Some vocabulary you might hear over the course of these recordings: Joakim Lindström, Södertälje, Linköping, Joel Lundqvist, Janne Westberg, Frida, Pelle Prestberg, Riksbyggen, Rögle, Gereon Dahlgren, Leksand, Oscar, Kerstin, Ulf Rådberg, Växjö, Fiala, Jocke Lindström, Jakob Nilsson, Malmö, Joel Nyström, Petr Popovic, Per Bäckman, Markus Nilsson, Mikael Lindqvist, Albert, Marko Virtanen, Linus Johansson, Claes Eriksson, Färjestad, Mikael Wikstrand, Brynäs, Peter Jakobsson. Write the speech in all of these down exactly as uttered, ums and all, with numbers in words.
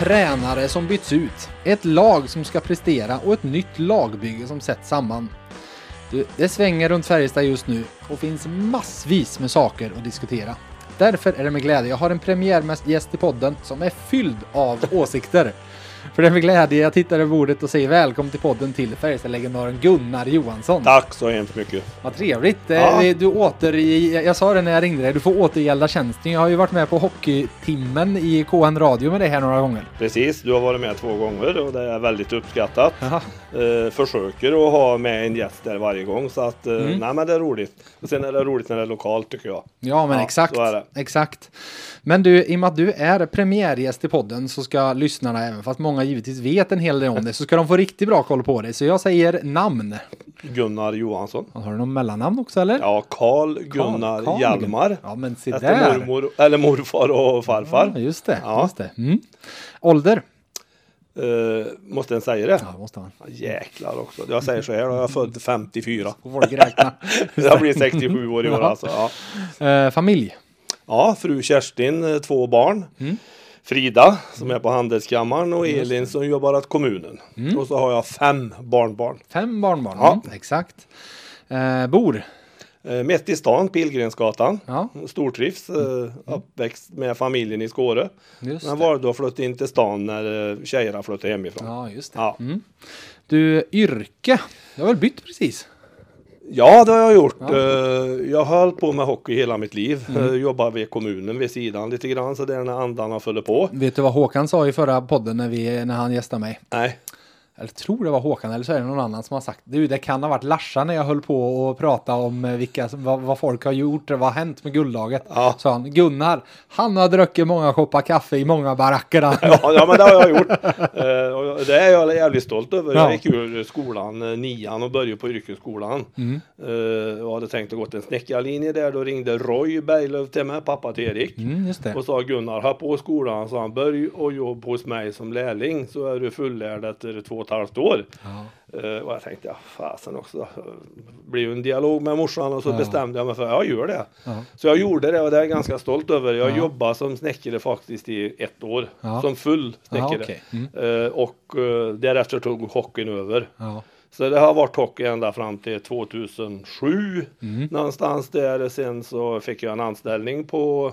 tränare som byts ut, ett lag som ska prestera och ett nytt lagbygge som sätts samman. Det, det svänger runt Färjestad just nu och finns massvis med saker att diskutera. Därför är det med glädje jag har en premiärgäst i podden som är fylld av åsikter. För det är med glädje jag tittar över bordet och säger välkommen till podden till Färjestad-legendaren Gunnar Johansson. Tack så hemskt mycket. Vad trevligt. Ja. Du åter, jag sa det när jag ringde dig, du får återgälda tjänsten. Jag har ju varit med på hockeytimmen i K N Radio med dig här några gånger. Precis, du har varit med två gånger och det är väldigt uppskattat. Aha. Försöker att ha med en gäst där varje gång så att mm. nej, men det är roligt. Och sen är det roligt när det är lokalt tycker jag. Ja men ja, exakt, exakt. Men du, i och med att du är premiärgäst i podden så ska lyssnarna, även fast många givetvis vet en hel del om det, så ska de få riktigt bra koll på dig. Så jag säger namn. Gunnar Johansson. Har du någon mellannamn också eller? Ja, Karl Gunnar Carl, Carl. Hjalmar. Ja men se där. Mormor, eller morfar och farfar. Ja, just det, ja. just det. Mm. Ålder? Uh, måste en säga det? Ja, måste han. Jäklar också. Jag säger så här, jag är född femtiofyra. Folk räkna. Jag blir sextiosju år i år alltså. Ja. Uh, familj? Ja, fru Kerstin, två barn. Mm. Frida som är på handelskammaren och Elin som jobbar åt kommunen. Mm. Och så har jag fem barnbarn. Fem barnbarn, ja. Mm, exakt. Uh, bor? Uh, mitt i stan, Pilgrimsgatan. Ja. Stortrivs, uh, uppväxt med familjen i Skåre. Just men var då flyttade in till stan när uh, tjejerna flyttade hemifrån. Ja, just det. Ja. Mm. Du, yrke. Du har väl bytt precis? Ja, det har jag gjort. Ja. Jag har hållit på med hockey hela mitt liv. Mm. Jobbar vid kommunen vid sidan lite grann så det är när andarna följer på. Vet du vad Håkan sa i förra podden när, vi, när han gästade mig? Nej. Jag tror det var Håkan eller så är det någon annan som har sagt. Du, det kan ha varit Larsa när jag höll på och prata om vilka, vad, vad folk har gjort och vad har hänt med guldlaget. Ja. Så han, Gunnar, han har druckit många koppar kaffe i många baracker. Ja, ja, men det har jag gjort. Uh, det är jag jävligt stolt över. Ja. Jag gick ur skolan, nian, och började på yrkesskolan. Mm. Uh, jag hade tänkt att gå till en snickarlinje där. Då ringde Roy Berglöf till mig, pappa till Erik. Mm, just det. Och sa Gunnar, här på skolan så han började och jobba hos mig som lärling så är du fullärd efter två halvt år. Ja. Uh, och jag tänkte, ja, fasen också. Det blev en dialog med morsan och så ja. bestämde jag mig för att jag gör det. Ja. Så jag gjorde det och det är jag ganska stolt över. Jag ja. jobbade som snäckare faktiskt i ett år. Ja. Som full snäckare. Ja, okay. mm. uh, och uh, därefter tog hockeyn över. Ja. Så det har varit hockey ända fram till två tusen sju. Mm. Någonstans där. Sen så fick jag en anställning på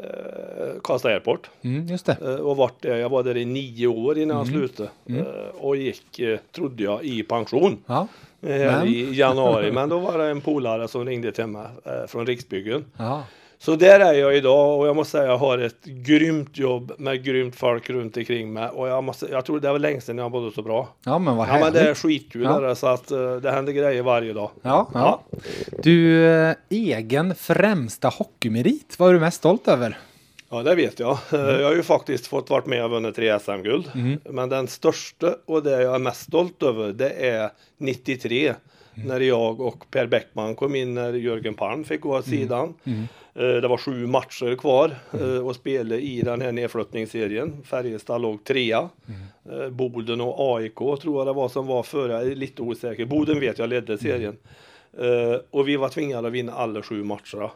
Uh, Karlstad Airport. Mm, just det. Uh, och vart, jag var där i nio år innan mm. jag slutade. Mm. Uh, och gick, uh, trodde jag, i pension. Ja. Uh, I januari. Men då var det en polare som ringde till mig uh, från Riksbyggen. Ja. Så där är jag idag och jag måste säga jag har ett grymt jobb med grymt folk runt omkring mig. Och jag, måste, jag tror det var länge sedan jag bodde så bra. Ja men vad härligt. Ja men det är skitkul ja. där, så att det händer grejer varje dag. Ja, ja. ja. Du, egen främsta hockeymerit, vad är du mest stolt över? Ja det vet jag. Mm. Jag har ju faktiskt fått varit med och vunnit tre S M-guld. Mm. Men den största och det jag är mest stolt över det är nittiotre. Mm. När jag och Per Bäckman kom in när Jörgen Palm fick gå åt sidan. Mm. Mm. Det var sju matcher kvar mm. och spelade i den här nedflyttningsserien. Färjestad låg trea. Mm. Boden och A I K tror jag det var som var förra. Lite osäker. Boden vet jag ledde serien. Mm. Och vi var tvingade att vinna alla sju matcherna.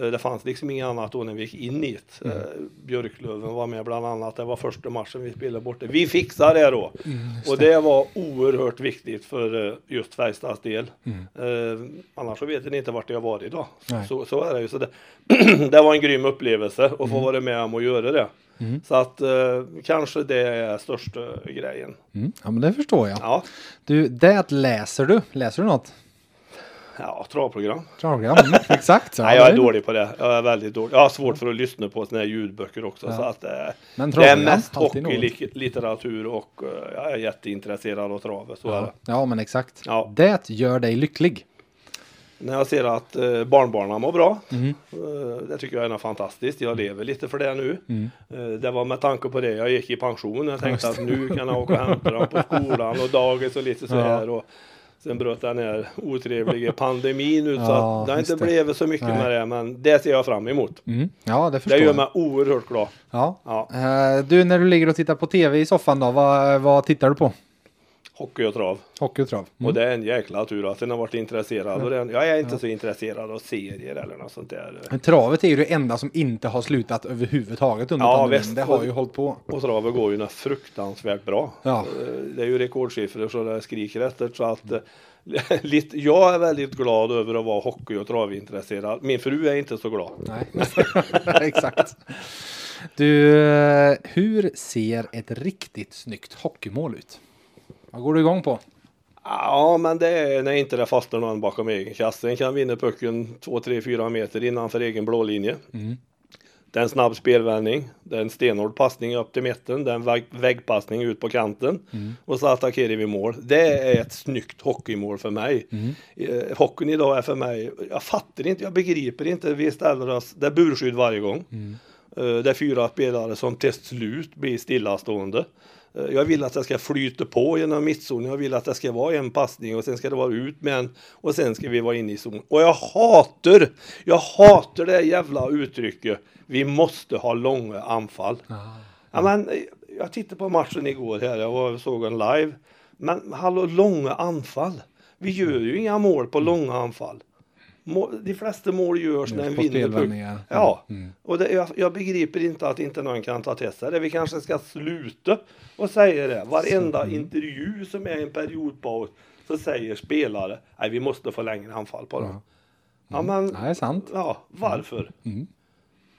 Det fanns liksom inget annat då när vi gick in i det. Mm. Björklöven var med bland annat. Det var första matchen vi spelade bort. Vi fixade det då. Mm, och det var oerhört viktigt för just Färjestads del. Mm. Uh, annars så vet ni inte vart jag var idag. Så, så är det ju. Så det, det var en grym upplevelse att mm. få vara med om och göra det. Mm. Så att uh, kanske det är största grejen. Mm. Ja men det förstår jag. Ja. Du, det läser du. Läser du något? Ja, travprogram. Travprogram, exakt. Så. Nej, jag är dålig på det. Jag är väldigt dålig. Jag har svårt för att lyssna på såna här ljudböcker också. Ja. Så att, men det är mest hockeylitteratur och jag är jätteintresserad av travet. Så ja. Är det. Ja, men exakt. Ja. Det gör dig lycklig. När jag ser att barnbarnen mår bra. Mm. Det tycker jag är fantastiskt. Jag lever lite för det nu. Mm. Det var med tanke på det. Jag gick i pension. Jag tänkte att nu kan jag åka och hämta dem på skolan och dagis och lite så här. Ja. Och sen bröt den här otrevliga pandemin ut ja, så att det har inte det. blivit så mycket Nej. med det, men det ser jag fram emot. Mm. Ja, det förstår jag. Det gör mig oerhört glad. Ja. Ja. Du, när du ligger och tittar på tv i soffan då, vad, vad tittar du på? Hockey och trav. Hockey och trav. Mm. Och det är en jäkla tur att den har varit intresserad. Ja. Och den, jag är inte ja. så intresserad av serier eller något sånt där. Men travet är ju det enda som inte har slutat överhuvudtaget under ja, väst, det har ju hållit på. Och travet går ju något fruktansvärt bra. Ja. Det är ju rekordsiffror så det skriker efter. Så att lite, jag är väldigt glad över att vara hockey- och travintresserad. Min fru är inte så glad. Nej, exakt. Du, hur ser ett riktigt snyggt hockeymål ut? Vad går du igång på? Ja, men det är när inte det fastnar någon bakom egen kast. Den kan vinna pucken två, tre, fyra meter innanför egen blå linje. Mm. Det är en snabb spelvändning. Det är en stenhård passning upp till mitten. Det är en väg- väggpassning ut på kanten. Mm. Och så attackerar vi mål. Det är ett snyggt hockeymål för mig. Mm. Eh, hockeyn idag är för mig... Jag fattar inte, jag begriper inte. Vi ställer oss... Det är burskydd varje gång. Mm. Eh, det är fyra spelare som till slut blir stillastående. Jag vill att jag ska flyta på genom mittzonen. Jag vill att det ska vara en passning och sen ska det vara ut med en. Och sen ska vi vara inne i zonen. Och jag hatar, jag hatar det jävla uttrycket. Vi måste ha långa anfall. Ah, ja. Ja, men, jag tittade på matchen igår här. Jag såg en live. Men hallå, långa anfall. Vi gör ju inga mål på långa anfall. Mål, de flesta mål görs när en vinner. Ja, mm. och det, jag, jag begriper inte att inte någon kan ta testa det. Vi kanske ska sluta och säga det. Varenda mm. intervju som är en periodpaus så säger spelare nej, vi måste få längre anfall på dem. Mm. Ja, men, nej, det är sant. Ja, varför? Mm.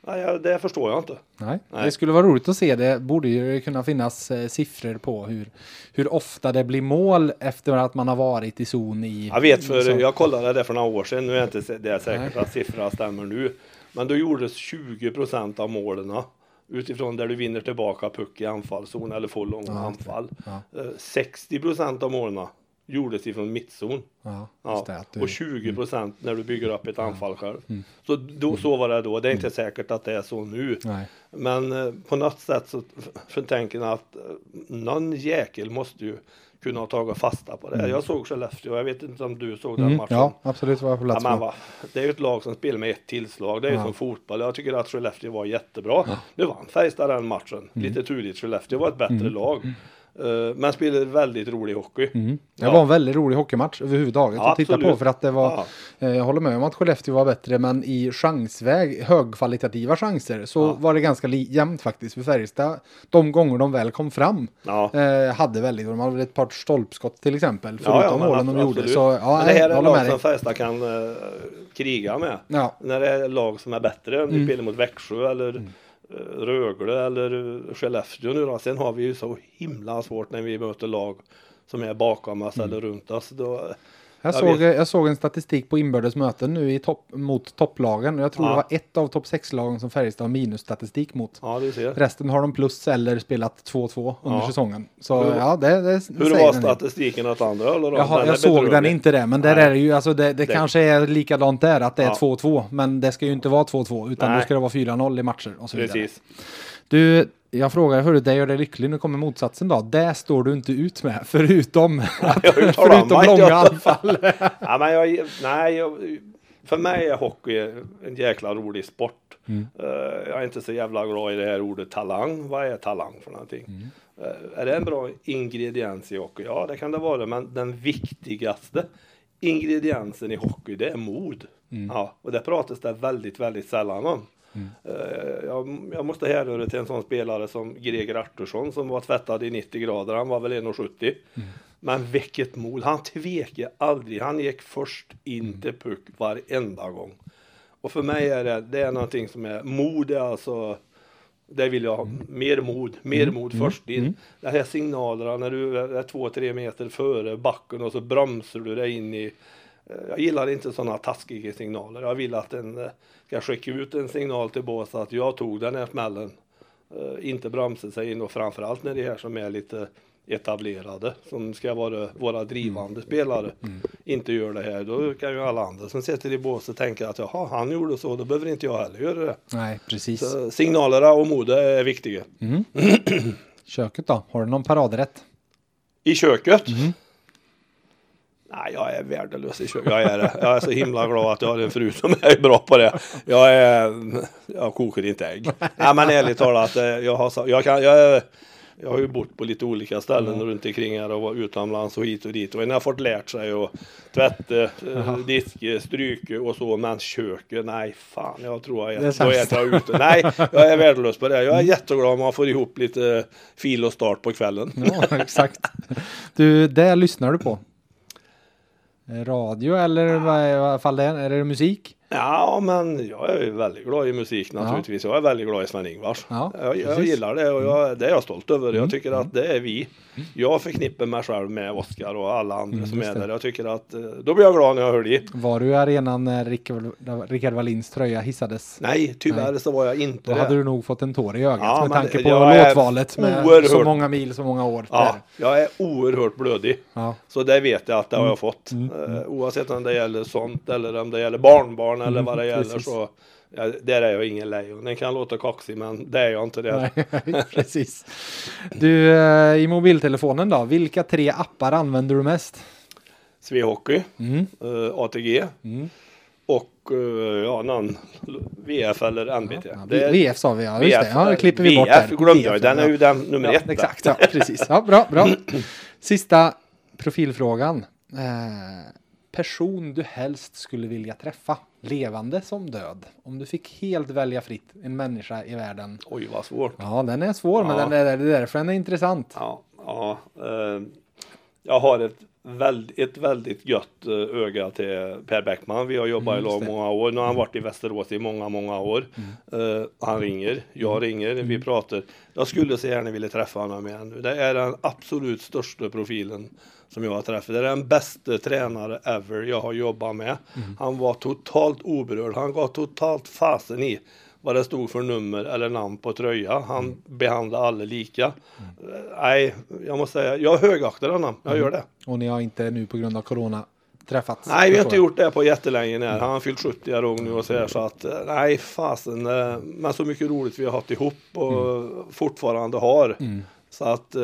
Nej, det förstår jag inte. Nej. Nej. Det skulle vara roligt att se det. Borde ju kunna finnas eh, siffror på hur, hur ofta det blir mål efter att man har varit i zon i... Jag vet, för så. Jag kollade det för några år sedan. Nu är inte det är säkert Nej. Att siffrorna stämmer nu. Men då gjordes tjugo procent av målen utifrån där du vinner tillbaka puck i anfallszon eller får långa ja, anfall. Ja. sextio procent av målen gjordes ifrån mittzon. Ja, ja. Du... Och tjugo procent mm. när du bygger upp ett ja. Anfall själv. Mm. Så, då, så var det då. Det är inte mm. säkert att det är så nu. Nej. Men eh, på något sätt så f- tänker jag att eh, någon jäkel måste ju kunna ha tagit fasta på det. Mm. Jag såg Skellefteå. Jag vet inte om du såg den mm. matchen. Ja, absolut. Var jag på plats ja, men, va, det är ju ett lag som spelar med ett tillslag. Det är ju ja. Som fotboll. Jag tycker att Skellefteå var jättebra. Ja. Nu vann Färjestad den matchen. Mm. Lite turligt. Skellefteå var ett bättre mm. lag. Mm. Men spelade väldigt rolig hockey. Mm. Det ja. var en väldigt rolig hockeymatch överhuvudtaget ja, att titta absolut. På för att det var ja. Jag håller med om att Skellefteå var bättre men i chansväg, högkvalitativa chanser så ja. Var det ganska li- jämnt faktiskt för Färjestad. De gånger de väl kom fram ja. eh, hade väldigt de hade ett par stolpskott till exempel förutom ja, ja, målen de gjorde så ja, men det här är en lag som Färjestad kan eh, kriga med. Ja. När det är lag som är bättre mm. ni spelar mot Växjö eller mm. Rögle eller Skellefteå nu då. Sen har vi ju så himla svårt när vi möter lag som är bakom oss mm. eller runt oss. Då, jag, jag, såg, jag såg en statistik på inbördesmöten nu i topp, mot topplagen. Jag tror ja. Det var ett av topp sex-lagen som Färjestad har minusstatistik mot. Ja, det ser. Resten har de plus eller spelat två två under ja. Säsongen. Så, hur ja, det, det, hur var statistiken åt andra? Eller då? Jaha, jag såg den inte det, men där är det ju, alltså det, det, det kanske är likadant där att det är ja. två två. Men det ska ju inte vara två två utan Nej. Då ska det vara fyra noll i matcher och så vidare. Precis. Du... Jag frågar förut, det gör det lycklig, nu kommer motsatsen då. Det står du inte ut med, förutom, att, förutom långa anfall. ja, men jag, nej, jag, för mig är hockey en jäkla rolig sport. Mm. Uh, jag är inte så jävla glad i det här ordet talang. Vad är talang för någonting? Mm. Uh, är det en bra ingrediens i hockey? Ja, det kan det vara, men den viktigaste ingrediensen i hockey, det är mod. Mm. Ja, och det pratas det väldigt, väldigt sällan om. Mm. Uh, jag, jag måste härröra till en sån spelare som Greger Artursson som var tvättad i nittio grader, han var väl en komma sjuttio mm. men vilket mål, han tvekade aldrig, han gick först in mm. till puck varenda gång och för mig är det, det är någonting som är mod, alltså det vill jag ha, mm. mer mod, mer mm. mod mm. först in, mm. det här signalerna när du är två, tre meter före backen och så bromsar du dig in i. Jag gillar inte sådana taskiga signaler. Jag vill att den ska skicka ut en signal till båset att jag tog den här smällen. Uh, inte bromsa sig in och framförallt när det här som är lite etablerade som ska vara våra drivande spelare mm. inte gör det här. Då kan ju alla andra som sitter i båset tänka att jaha, han gjorde så, då behöver inte jag heller göra det. Nej, precis. Så signalerna och mode är viktiga. Mm. Köket då? Har du någon paradrätt? I köket? Mm. Nej, jag är värdelös i köket. Jag är, jag är så himla glad att jag har en fru som är bra på det. Jag, är, jag kokar inte ägg. Nej, men ärligt talat, jag, har, jag, kan, jag, jag har ju bott på lite olika ställen mm. runt omkring här och utomlands och hit och dit. Och jag har fått lärt sig att tvätta, mm. diska, stryka och så. Men köket, nej fan, jag tror jag, jag, jag tar ut. Nej, jag är värdelös på det. Jag är jätteglad om man får ihop lite fil och start på kvällen. Ja, exakt. Du, det lyssnar du på? Radio eller i alla fall det, är det musik? Ja, men jag är väldigt glad i musik naturligtvis. Ja. Jag är väldigt glad i Sven-Ingvars. Ja, jag, jag gillar det och jag, det är jag stolt över. Mm. Jag tycker att det är vi. Jag förknippar mig själv med Oscar och alla andra mm, som är där. Jag tycker att då blir jag glad när jag hör det. Var du i arenan när Rickard Wallins tröja hissades? Nej, tyvärr Nej. så var jag inte. Då hade du nog fått en tår i ögat ja, med tanke på låtvalet med oerhört, så många mil, så många år. Ja, jag är oerhört blödig. Ja. Så det vet jag att det har jag fått. Mm. Mm. Oavsett om det gäller sånt eller om det gäller barnbarn eller vad det gäller precis. Så ja, där är jag ingen lejon. Den kan låta kaxig, men det är jag inte det. Nej, precis. Du, i mobiltelefonen då, vilka tre appar använder du mest? Svehockey, mm. eh, A T G mm. och eh, ja, någon V F eller N B T. Ja, ja, V F sa vi, ja. Just V F, det. Ja, det klipper vi bort där. V F glömde jag, den är ju den nummer ja, ett. Exakt, ja, precis. Ja, bra, bra. Sista profilfrågan. Eh, person du helst skulle vilja träffa, levande som död. Om du fick helt välja fritt en människa i världen. Oj, vad svårt. Ja, den är svår, ja. Men den är, det är därför den är intressant. Ja, ja. Eh, jag har ett, väld, ett väldigt gött öga till Per Bäckman. Vi har jobbat mm, i lag många år. Nu har han varit i Västerås i många, många år. Mm. Eh, han ringer, jag ringer, mm. vi pratar. Jag skulle så gärna vilja träffa honom igen. Det är den absolut största profilen som jag har träffat. Det är den bästa tränare ever jag har jobbat med. Mm. Han var totalt oberörd. Han gav totalt fasen i vad det stod för nummer eller namn på tröja. Han mm. behandlade alla lika. Mm. Nej, jag måste säga, jag högaktar honom. Jag mm. gör det. Och ni har inte nu på grund av corona träffats? Nej, vi har inte gjort det på jättelänge. När. Han har fyllt sjuttio år nu och säger så att nej, fasen. Men så mycket roligt vi har haft ihop och mm. fortfarande har. Mm. Så att eh,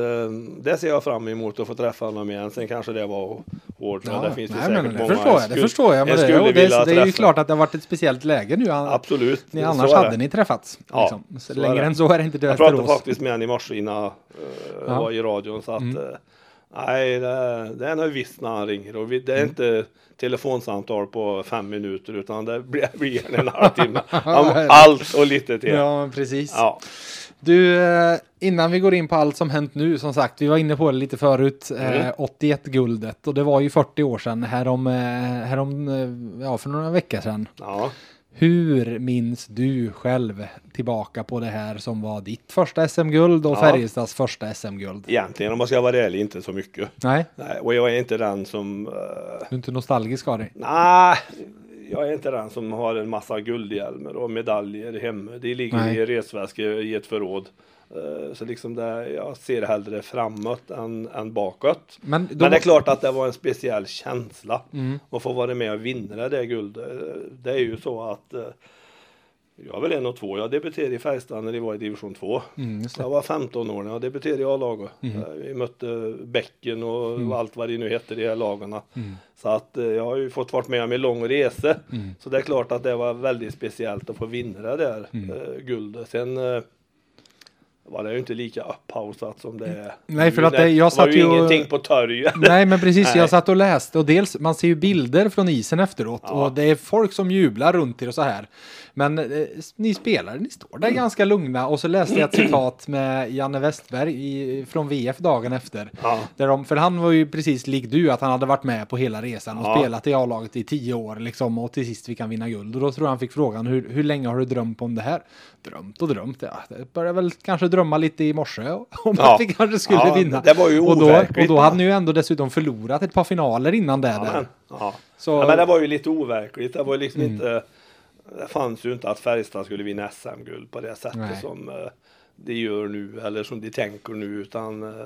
det ser jag fram emot att få träffa honom igen. Sen kanske det var hårt. Ja, det finns nej, det säkert det många. Förstår jag, skulle, det förstår jag. Men det, det, det, det är ju klart att det har varit ett speciellt läge nu. Absolut. Ni, annars hade ni träffats. Ja, liksom. Så längre än så är det inte det. Jag pratade faktiskt med han i morse innan uh, ja. var i radion. Så att mm. uh, nej, det, det är nog visst när han ringer. Och vi, det är mm. inte telefonsamtal på fem minuter utan det blir, blir en halvtimme. Allt och lite till. Ja, precis. Ja. Du, innan vi går in på allt som hänt nu, som sagt, vi var inne på det lite förut, mm. eh, åttioett-guldet, och det var ju fyrtio år sedan, härom, härom, ja, för några veckor sedan. Ja. Hur minns du själv tillbaka på det här som var ditt första S M-guld och ja. Färjestads första S M-guld? Egentligen, om man ska vara ärlig, inte så mycket. Nej. Nej, och jag är inte den som... Uh... Du är inte nostalgisk av dig? Nej... Jag är inte den som har en massa guldhjälmer och medaljer hemma. Det ligger Nej. i resväskor i ett förråd. Så liksom det, jag ser hellre framåt än, än bakåt. Men, då... Men det är klart att det var en speciell känsla mm. att få vara med och vinna det guldet. Det är ju så att jag var väl en och två. Jag debuterade i Färjestad när det var i division två. Mm, jag var femton år när jag debuterade i A-laget. Mm. Vi mötte Bäcken och mm. allt vad det nu heter, de här lagarna. Mm. Så att jag har ju fått vara med om en lång resa. Mm. Så det är klart att det var väldigt speciellt att få vinna det där mm. eh, guldet. Sen eh, var det ju inte lika upphausat som det är. Nej, för att det, jag satt ju... Det var ju ingenting och, på torget. Nej, men precis. Nej. Jag satt och läste. Och dels, man ser ju bilder från isen efteråt. Ja. Och det är folk som jublar runt er och så här. Men eh, ni spelar, ni står där mm. ganska lugna. Och så läste jag ett citat med Janne Westberg i, från V F dagen efter. Ja. Där de, för han var ju precis lik du, att han hade varit med på hela resan och ja. spelat i A-laget i tio år. Liksom, och till sist fick han vinna guld. Och då tror jag han fick frågan, hur, hur länge har du drömt om det här? Drömt och drömt, ja. Det började väl kanske drömma lite i morse om ja. att vi kanske skulle ja, vinna. Det var ju och, då, och då hade ni ju ändå dessutom förlorat ett par finaler innan det ja, där. Men, ja. Så, ja, men det var ju lite overkligt. Det var ju liksom mm. inte... Det fanns ju inte att Färjestad skulle vinna S M-guld på det sättet Nej. som eh, de gör nu eller som de tänker nu, utan eh,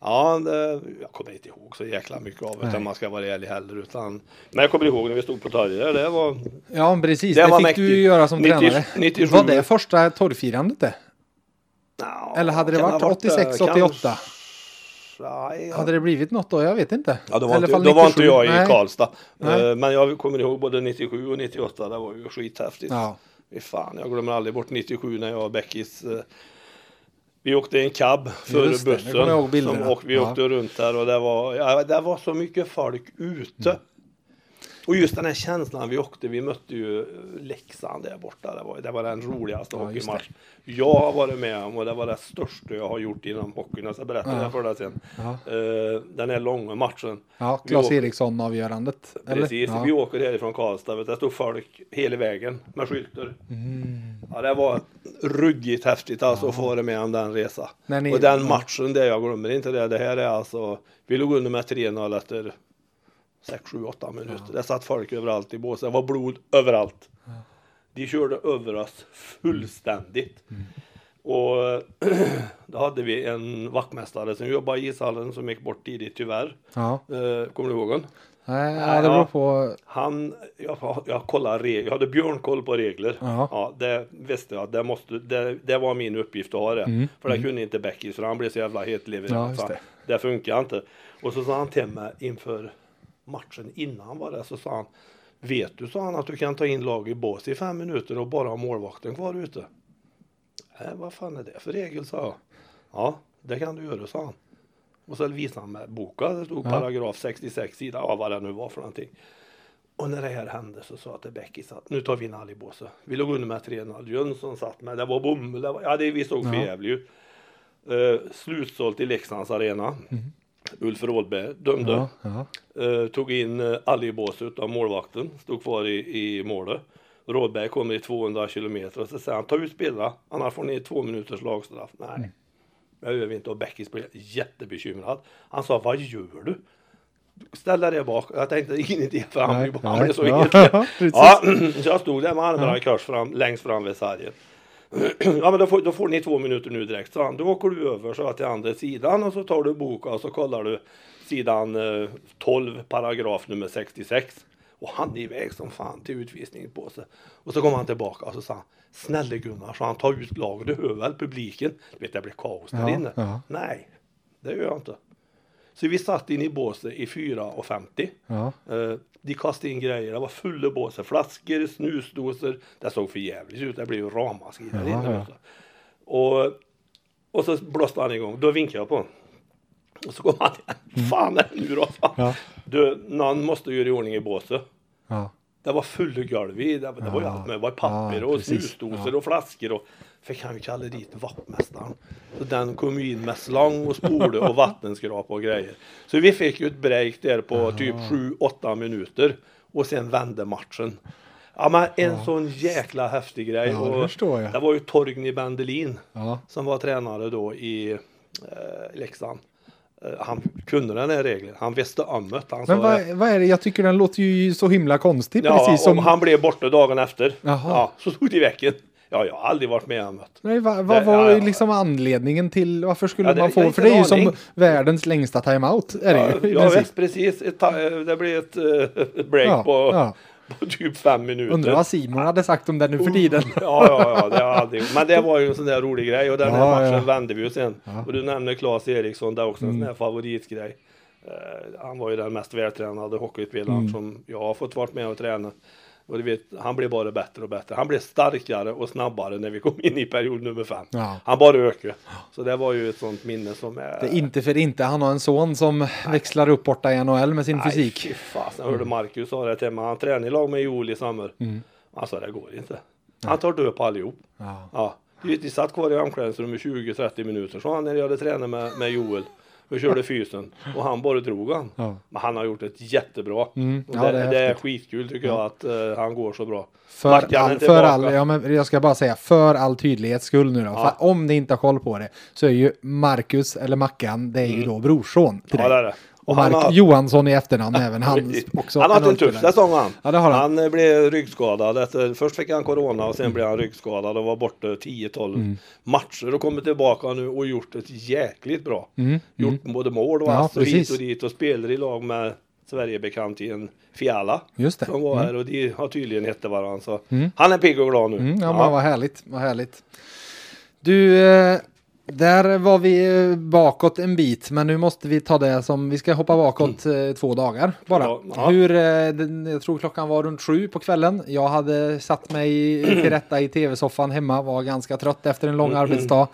ja, det, jag kommer inte ihåg så jäkla mycket av utan man ska vara ärlig heller, utan men jag kommer ihåg när vi stod på torget, det var Ja, precis. Det, det fick mäktigt. Du ju göra som nittio, tränare. nittiosju Var det första torgfirandet det? No, eller hade det varit åttiosex åttioåtta? Ja, ja. Hade det blivit något då? Jag vet inte. Ja, då var, inte, då var inte jag i Nej. Karlstad. Nej. Men jag kommer ihåg både nittiosju och nittioåtta. Det var ju skithäftigt. Ja. Fan, jag glömmer aldrig bort nittiosju när jag och Beckis Vi åkte en cab för bussen som, och vi åkte ja. runt där och det var, ja, det var så mycket folk ute. Mm. Och just den här känslan vi åkte, vi mötte ju Leksand där borta. Det var, det var den roligaste ja, hockeymatch jag har varit med om och det var det största jag har gjort inom hockeyn. Jag ska berätta ja. det för dig sen. Ja. Uh, den här långa matchen. Ja, Claes Eriksson avgörandet. Precis, ja. vi åker härifrån Karlstad. Vet, det stod folk hela vägen med skylter. Mm. Ja, det var ruggigt häftigt alltså ja. att få vara med om den resa. Ni, och den matchen, där jag glömmer inte det. Det här är alltså, vi låg under med tre noll efter sex sju åtta minuter. Ja. Det satt folk överallt i båsen. Det var blod överallt. Ja. De körde över oss fullständigt. Mm. Och då hade vi en vaktmästare som jobbade i ishallen som gick bort tidigt tyvärr. Ja. Eh, kommer du ihåg honom? Nej, ja, det beror på... Han, jag, jag, kollade, jag hade björnkoll på regler. Ja. Ja, det visste jag. Det, måste, det, det var min uppgift att ha det. Mm. För det mm. kunde inte Beckis, för han blev så jävla helt leverant. Ja, det. det funkar inte. Och så sa han till mig inför matchen innan var det, så sa han, vet du, sa han, att du kan ta in lag i bås i fem minuter och bara ha målvakten kvar ute. Nej, äh, vad fan är det för regel, sa jag. Ja, det kan du göra, sa han. Och så visade han med boken, det stod ja. paragraf sextiosex sida av vad det nu var för någonting. Och när det här hände så sa jag till Beckis att nu tar vi in all i båset. Vi låg under med tre noll. Jönsson satt med, det var bom, det var, ja det vi såg för jävligt. Ja. Uh, slutsålt i Leksands arena. Mm. Ulf Rådberg dömde, ja, ja. Uh, tog in uh, alla i båset av målvakten, stod kvar i, i målet. Rådberg kommer i tvåhundra kilometer och så säger han, ta ut spela, annars får ni två minuters lagstraff. Nej, mm. jag gör inte. Och Beckis blev jättebekymrad. Han sa, vad gör du? Ställa det bak. Jag tänkte ingenting, för han, nej, han blev så ja. inget. ja, så jag stod där med armarna i kors fram, längst fram vid sargen. Ja, men då får, då får ni två minuter nu direkt, så då åker du över så till andra sidan och så tar du boka och så kollar du sidan eh, tolv paragraf nummer sextiosex, och han är iväg som fan till utvisningen på sig, och så kommer han tillbaka och så sa han, snälla Gunnar, så han tar ut laget, du hör väl publiken, du vet, det blir kaos där ja, inne ja. nej, det gör jag inte. Så vi satt in i båset i fyra och femtio. Ja. Eh, de kastade in grejer. Det var fulla båset. Flaskor, snusdoser. Det såg för jävligt ut. Det blev ju ramaskri där ja, inne. Ja. Och, och så blåste han igång. Då vinkade jag på honom. Och så kom han igen. Fan, är det nu då? Ja. Du, någon måste göra i ordning i båset. Ja. Det var fulla golv i. Det, det ja. var ju allt med. Det var papper ja, och snusdoser ja. och flaskor och... För kan vi kalla dit vaktmästaren. Så den kom ju in med slang och spole och vattenskrap och grejer. Så vi fick ju ett break där på ja. typ sju åtta minuter. Och sen vände matchen. Ja, men en ja. sån jäkla häftig grej. Ja, och det förstår jag. Det var ju Torgny Bendelin ja. som var tränare då i eh, Leksand. Han kunde den här regeln. Han visste ömmet. Han men vad, vad är det? Jag tycker den låter ju så himla konstig. Ja, precis som... han blev borta dagen efter. Ja, så tog det i veckan. Ja, jag har aldrig varit med om det. Nej, vad, vad var ja, ja. liksom anledningen till varför skulle ja, det, man få? För det är ju som världens längsta timeout. Är ja, det ju, jag vet precis. Ett, det blir ett, ett break ja, på, ja. på typ fem minuter. Undrar vad Simon hade sagt om det nu för tiden. Ja, ja, ja. Det aldrig, men det var ju en sån där rolig grej. Och den här ja, matchen ja. vände vi ju sen. Ja. Och du nämnde Claes Eriksson. Det är också en mm. sån här favoritgrej. Uh, han var ju den mest vältränade hockeyspelaren mm. som jag har fått vara med och träna. Och du vet, han blev bara bättre och bättre. Han blev starkare och snabbare när vi kom in i period nummer fem. Ja. Han bara ökade. Så det var ju ett sånt minne som är... Det är inte för inte. Han har en son som Nej. växlar upp borta i N H L med sin Nej, fysik. Nej, fan. Jag hörde Marcus sa det till mig. Han tränar i lag med Joel i sommar. Mm. Alltså, det går inte. Han tar död på allihop. Ja. Ja. Du vet, de satt kvar i omklädningsrum i tjugo trettio minuter. Så han när jag hade tränat med, med Joel. Vi körde fysen och han bara drog han. Ja. Men han har gjort ett jättebra. Mm, ja, det, det, är det är skitkul tycker ja. jag att uh, han går så bra. För, all, för all, ja, men jag ska bara säga, för all tydlighets skull nu då. Ja. För om ni inte har koll på det så är ju Marcus eller Mackan, det är mm. ju då brorson till ja, dig. Det det. Och, och Mark har... Johansson i efternamn, även han också. Han hade en tuff säsong han. Ja, han. Han blev ryggskadad. Efter, först fick han corona och sen mm. blev han ryggskadad och var borta tio tolv mm. matcher och kommit tillbaka nu och gjort ett jäkligt bra. Mm. Gjort både mål och ja, ass och hit och dit och spelar i lag med Sverigebekant i en Fiala. Just det. Som var mm. här och de har tydligen hette varandra. Så mm. han är pigg och glad nu. Mm, ja, ja. Men vad härligt, vad härligt. Du... Eh... Där var vi bakåt en bit, men nu måste vi ta det som, vi ska hoppa bakåt mm. två dagar bara. Ja, ja. Hur, jag tror klockan var runt sju på kvällen. Jag hade satt mig till rätta i tv-soffan hemma, var ganska trött efter en lång mm. arbetsdag.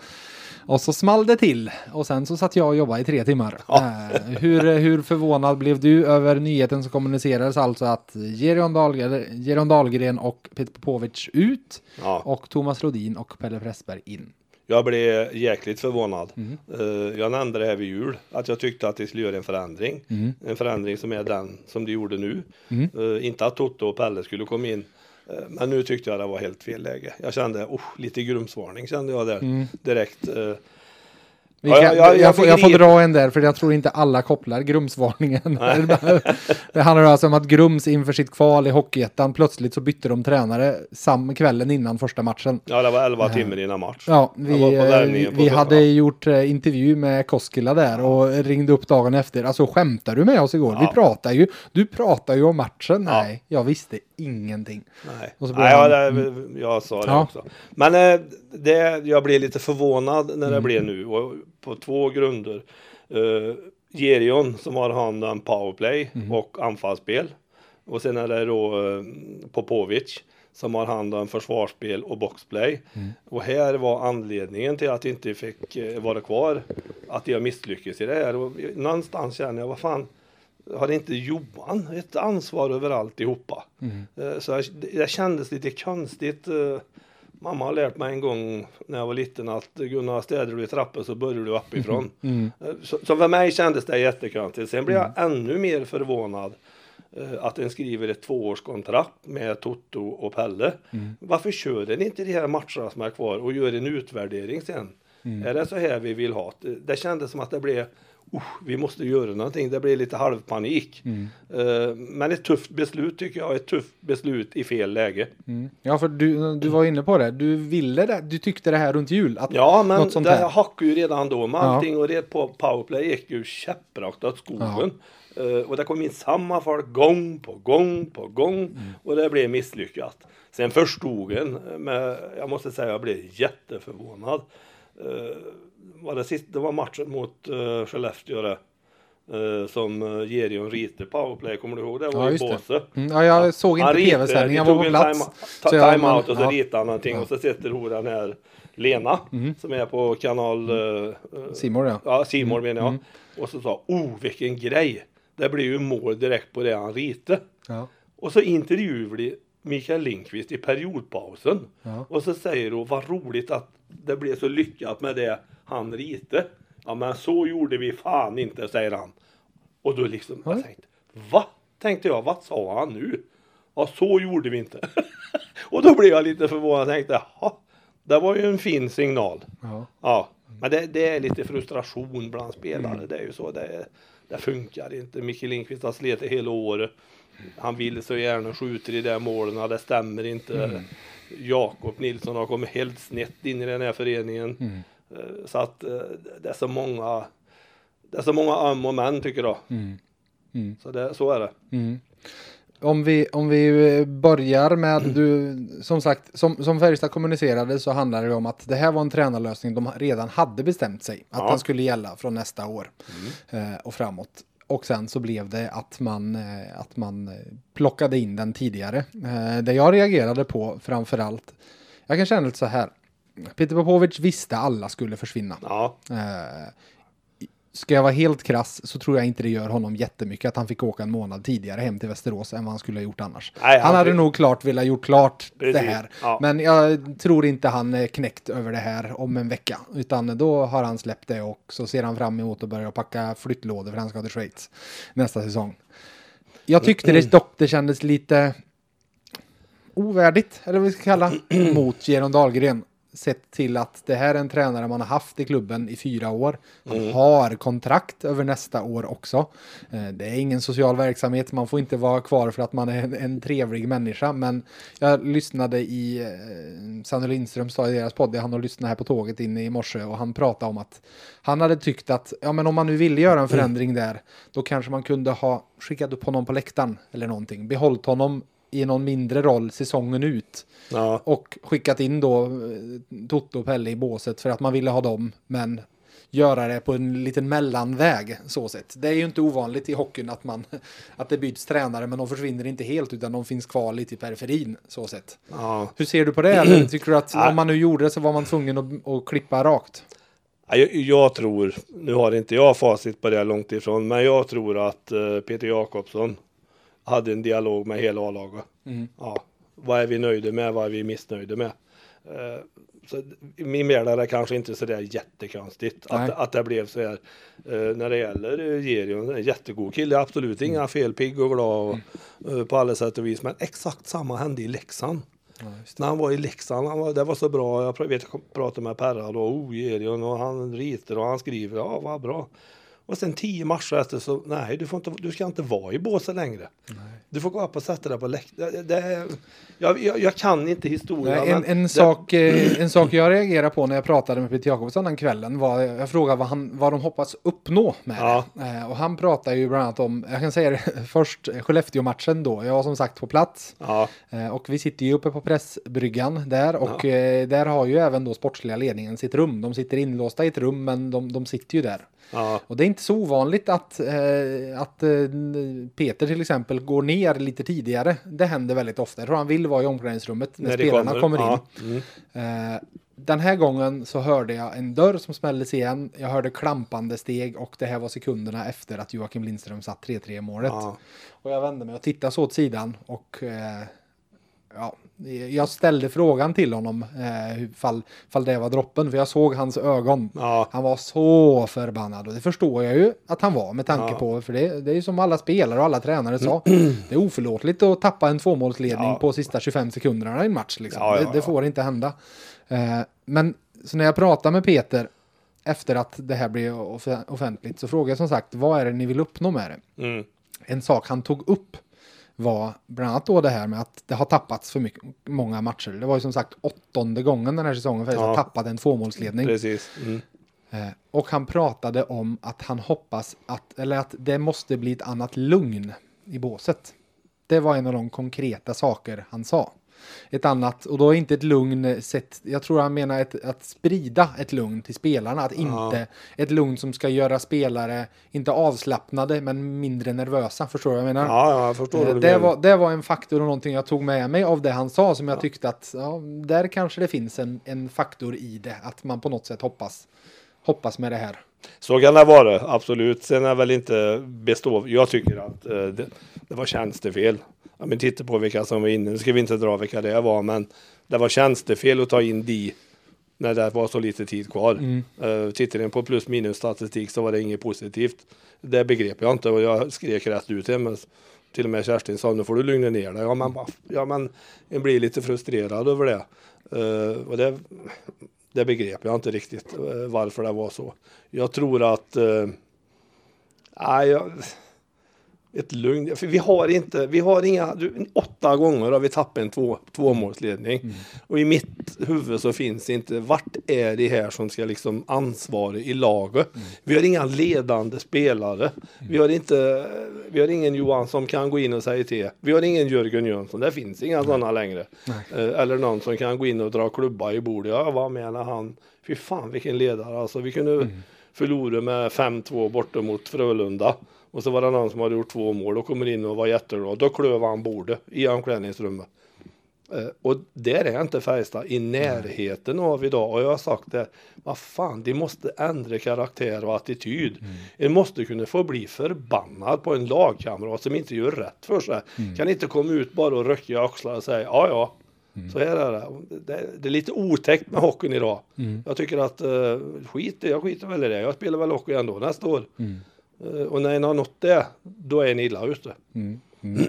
Och så small det till. Och sen så satt jag och jobbade i tre timmar. Ja. Hur, hur förvånad blev du över nyheten som kommunicerades? Alltså att Gereon Dahlgren, Gereon Dahlgren och Petr Popovic ut. Ja. Och Thomas Rodin och Pelle Prestberg in. Jag blev jäkligt förvånad. Mm. Jag nämnde det här vid jul. Att jag tyckte att det skulle göra en förändring. Mm. En förändring som är den som de gjorde nu. Mm. Inte att Toto och Pelle skulle komma in. Men nu tyckte jag det var helt fel läge. Jag kände, oh, lite grumsvarning kände jag där mm. direkt. Uh, kan, jag, jag, jag, jag, får, jag får dra en där, för jag tror inte alla kopplar grumsvarningen. Det handlar alltså om att Grums inför sitt kval i Hockeyettan, plötsligt så bytte de tränare sam kvällen innan första matchen. Ja, det var elva uh, timmar innan match. Ja, vi, vi hade gjort intervju med Koskila där och ringde upp dagen efter. Alltså, skämtar du med oss igår? Ja. Vi pratar ju, du pratar ju om matchen. Ja. Nej, jag visste ingenting. Nej, och så Nej han, ja, det, jag sa det ja. också. Men eh, det, jag blev lite förvånad när mm. det blev nu. Och på två grunder. Uh, Gereon som har hand om powerplay mm. och anfallsspel. Och sen är det då uh, Popovic som har hand om försvarsspel och boxplay. Mm. Och här var anledningen till att jag inte fick uh, vara kvar. Att jag misslyckades i det här. Och någonstans känner jag, vad fan. Har inte Johan ett ansvar över alltihopa? Mm. Så det kändes lite konstigt. Mamma har lärt mig en gång när jag var liten att Gunnar, städer du i trappor så börjar du uppifrån. Mm. Så, så för mig kändes det jättekonstigt. Sen blev jag mm. ännu mer förvånad att den skriver ett tvåårskontrakt med Toto och Pelle. Mm. Varför kör den inte de här matcherna som är kvar och gör en utvärdering sen? Mm. Är det så här vi vill ha? Det kändes som att det blev... Uh, vi måste göra någonting. Det blir lite halvpanik. Mm. Uh, men ett tufft beslut tycker jag. Ett tufft beslut i fel läge. Mm. Ja, för du, du var inne på det. Du ville det. Du tyckte det här runt jul. Att ja, men något sånt det här hackade ju redan då med ja. allting. Och det på powerplay gick ju käpprakt åt skogen. Ja. Uh, och det kom in samma folk gång på gång på gång. Mm. Och det blev misslyckat. Sen förstod en. Men jag måste säga att jag blev jätteförvånad. Uh, var det, sist, det var matchen mot uh, Skellefteå det, uh, som uh, Gereon riter powerplay, kommer du ihåg det? Var ja, just det. Mm, ja, jag såg inte tv-sändningen, jag var på plats. Ta, time jag, out och så ja. ritar han någonting ja. och så sitter hon den här Lena mm. som är på kanal Simor uh, ja. Ja, mm. menar jag. Mm. Och så sa, oh vilken grej, det blir ju mål direkt på det han ritar. Ja. Och så intervjuade vi Mikael Lindqvist i periodpausen ja. och så säger hon, vad roligt att det blev så lyckat med det han ritade. Ja, men så gjorde vi fan inte, säger han. Och då liksom, jag tänkte, va? Tänkte jag, vad sa han nu? Ja, så gjorde vi inte. Och då blev jag lite förvånad och tänkte, ja, det var ju en fin signal. Ja. ja. Men det, det är lite frustration bland spelare, mm. det är ju så. Det, det funkar inte. Mikael Lindqvist har slitit hela året. Han vill så gärna skjuter i det målen, det stämmer inte. Mm. Jakob Nilsson har kommit helt snett in i den här föreningen. Mm. Så att det är så många det är så många öm och män tycker jag. Mm. Mm. Så, det, så är det. Mm. Om vi, om vi börjar med, du, som sagt, som, som Färjestad kommunicerade så handlar det om att det här var en tränarlösning de redan hade bestämt sig. Att ja. den skulle gälla från nästa år mm. och framåt. Och sen så blev det att man, att man plockade in den tidigare. Det jag reagerade på framförallt, jag kan känna lite så här. Petr Popovic visste alla skulle försvinna. Ja. Ska jag vara helt krass så tror jag inte det gör honom jättemycket att han fick åka en månad tidigare hem till Västerås än vad han skulle ha gjort annars. Nej, han, han hade precis. nog klart velat gjort klart precis. det här. Ja. Men jag tror inte han knäckt över det här om en vecka. Utan då har han släppt det och så ser han fram emot att börja packa flyttlådor för han ska till Schweiz nästa säsong. Jag tyckte det dock det kändes lite ovärdigt, eller vad vi ska kalla, mot Gereon Dahlgren. Sett till att det här är en tränare man har haft i klubben i fyra år. Han mm. har kontrakt över nästa år också. Det är ingen social verksamhet. Man får inte vara kvar för att man är en, en trevlig människa. Men jag lyssnade i... Eh, Sanne Lindström sa i deras podd. Han har lyssnat här på tåget inne i morse. Och han pratade om att han hade tyckt att ja, men om man nu ville göra en förändring mm. där. Då kanske man kunde ha skickat upp honom på läktaren. Eller någonting. Behållt honom i någon mindre roll säsongen ut. Ja. Och skickat in då Toto och Pelle i båset för att man ville ha dem, men göra det på en liten mellanväg så sett. Det är ju inte ovanligt i hockeyn att, man, att det byts tränare, men de försvinner inte helt utan de finns kvar lite i periferin så sett. Ja. Hur ser du på det? Eller tycker du att om man nu gjorde det så var man tvungen att, att klippa rakt? Jag, jag tror, nu har inte jag facit på det långt ifrån, men jag tror att eh, Peter Jakobsson hade en dialog med hela A-laget. Mm. Ja, vad är vi nöjda med, vad är vi missnöjda med? Eh, så, min mening är kanske inte så där jättekonstigt att, att det blev så här. Eh, när det gäller Gereon, en jättegod kille, absolut inga fel, pigg och glad och, mm. på alla sätt och vis, men exakt samma hände i Leksand. Ja, när han var i Leksand, han var, det var så bra. Jag vet, jag pratade med Perra då, oh, Gereon, och han ritar och han skriver, ja, vad bra. Och sen tio matcher efter så, nej, du, får inte, du ska inte vara i båset längre. Nej. Du får gå upp och sätta dig på läktaren. Jag, jag, jag kan inte historia. Nej, en, en, det... sak, en sak jag reagerar på när jag pratade med Peter Jakobsson den kvällen var, jag frågade vad, han, vad de hoppas uppnå med. Ja. Och han pratade ju bland annat om, jag kan säga det först, Skellefteå-matchen då. Jag var som sagt på plats. Ja. Och vi sitter ju uppe på pressbryggan där. Och ja. Där har ju även då sportsliga ledningen sitt rum. De sitter inlåsta i ett rum, men de, de sitter ju där. Ja. Och det är inte så ovanligt att, eh, att eh, Peter till exempel går ner lite tidigare. Det händer väldigt ofta. Jag tror han vill vara i omklädningsrummet när, när spelarna kommer, kommer in. Ja. Mm. Eh, den här gången så hörde jag en dörr som smälldes igen. Jag hörde klampande steg och det här var sekunderna efter att Joakim Lindström satt tre tre målet. Ja. Och jag vände mig och tittade så åt sidan och... Eh, ja, jag ställde frågan till honom eh, fall, fall det var droppen, för jag såg hans ögon. Ja. Han var så förbannad, och det förstår jag ju att han var med tanke ja. på, för det, det är ju som alla spelare och alla tränare sa, det är oförlåtligt att tappa en tvåmålsledning ja. på sista tjugofem sekunderna i en match liksom. ja, ja, ja. Det, det får inte hända. eh, men så när jag pratade med Peter efter att det här blev offentligt så frågade jag som sagt, vad är det ni vill uppnå med det? Mm. En sak han tog upp var bland annat då det här med att det har tappats för mycket, många matcher. Det var ju som sagt åttonde gången den här säsongen för att ja. tappade en tvåmålsledning. Precis. Mm. Eh, och han pratade om att han hoppas att, eller att det måste bli ett annat lugn i båset. Det var en av de konkreta saker han sa. Ett annat, och då är inte ett lugn sätt, jag tror han menar ett, att sprida ett lugn till spelarna, att inte ja. ett lugn som ska göra spelare inte avslappnade men mindre nervösa, förstår du vad jag menar? Ja, jag förstår det, det, var, det var en faktor och någonting jag tog med mig av det han sa som jag ja. tyckte att ja, där kanske det finns en, en faktor i det, att man på något sätt hoppas hoppas med det här. Så kan det vara, absolut. Sen är väl inte bestå, jag tycker att eh, det, det var tjänstefel. Ja, men titta på vilka som var inne. Nu ska vi inte dra vilka det var, men det var tjänstefel att ta in de när det var så lite tid kvar. Mm. Uh, tittar ni på plus minus statistik så var det inget positivt. Det begrep jag inte och jag skrek rätt ut det, men till och med Kerstin sa, nu får du lugna ner dig. Ja, man, ja, man blir lite frustrerad över det. Uh, och det, det begrep jag inte riktigt uh, varför det var så. Jag tror att... Uh, nej, jag... ett lugn, för vi har inte vi har inga, du, åtta gånger har vi tappat en två, tvåmålsledning mm. och i mitt huvud så finns inte, vart är det här som ska liksom ansvara i laget? Mm. Vi har inga ledande spelare. Mm. Vi har inte vi har ingen Johan som kan gå in och säga till. Vi har ingen Jörgen Jönsson, det finns inga sådana längre. Nej. Eller någon som kan gå in och dra klubba i bordet. Ja, vad menar han? Fy fan, vilken ledare alltså. Vi kunde mm. förlora med fem två borta mot Frölunda. Och så var det någon som hade gjort två mål och kommer in och var jätteglad. Då klöv han bordet i omklädningsrummet. Eh, och där är inte Färjestad i närheten av idag. Och jag har sagt det, vad fan, de måste ändra karaktär och attityd. Mm. De måste kunna få bli förbannad på en lagkamrat som inte gör rätt för sig. Mm. Kan inte komma ut bara och röka i axlar och säga, ja ja, mm. så här är det. det. Det är lite otäckt med hockeyn idag. Mm. Jag tycker att, eh, skit, jag skiter väl i det. Jag spelar väl hockey ändå nästa år. Mm. Och när en har nått det, då är en illa ute. Mm. Mm.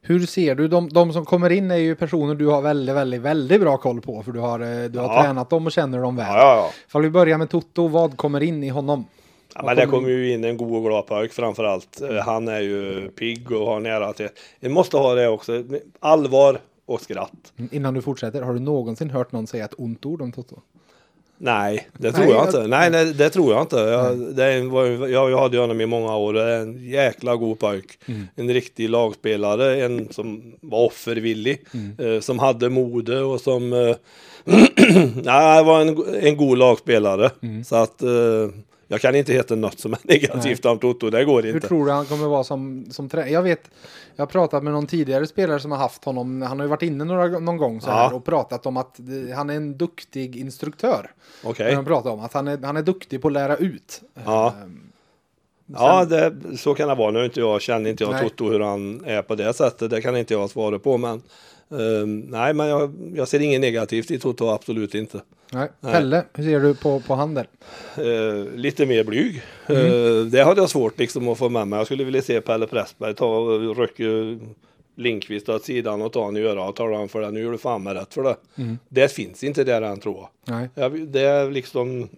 Hur ser du, de, de som kommer in är ju personer du har väldigt, väldigt, väldigt bra koll på. För du har, du har ja. tränat dem och känner dem väl. Ja, ja, ja. Får vi börja med Toto, vad kommer in i honom? Ja, men kommer det kommer in? ju in en god och glad pojk framförallt. Mm. Han är ju pigg och har nära till. En måste ha det också, allvar och skratt. Innan du fortsätter, har du någonsin hört någon säga ett ont ord om Toto? Nej, det tror nej, jag inte. Jag... Nej, nej, det tror jag inte. Jag, det var, jag, jag hade honom i många år. En jäkla god pojk. Mm. En riktig lagspelare. En som var offervillig. Mm. Eh, som hade mode och som eh, Nej, det var en, en god lagspelare. Mm. Så att... Eh, jag kan inte heta något som är negativt om Toto, det går inte. Hur tror du han kommer vara som, som tränare? Jag vet, jag har pratat med någon tidigare spelare som har haft honom, han har ju varit inne några, någon gång så här, och pratat om att han är en duktig instruktör. Okej. Okay. pratar om att han är, han är duktig på att lära ut. Ja, ehm, ja det, så kan det vara. Nu inte jag, känner inte jag Toto hur han är på det sättet, det kan inte jag svara på, men Um, nej, men jag, jag ser inget negativt i Toto, absolut inte. Nej. Nej. Pelle, hur ser du på, på handel? Uh, lite mer blyg. Mm. Uh, det hade jag svårt liksom, att få med mig. Jag skulle vilja se Pelle Prestberg ta och rycka Lindqvist åt sidan och ta han i öra och tala han för det. Nu gör du fan med rätt för det. Mm. Det finns inte där han tror. Nej. Jag, det är liksom...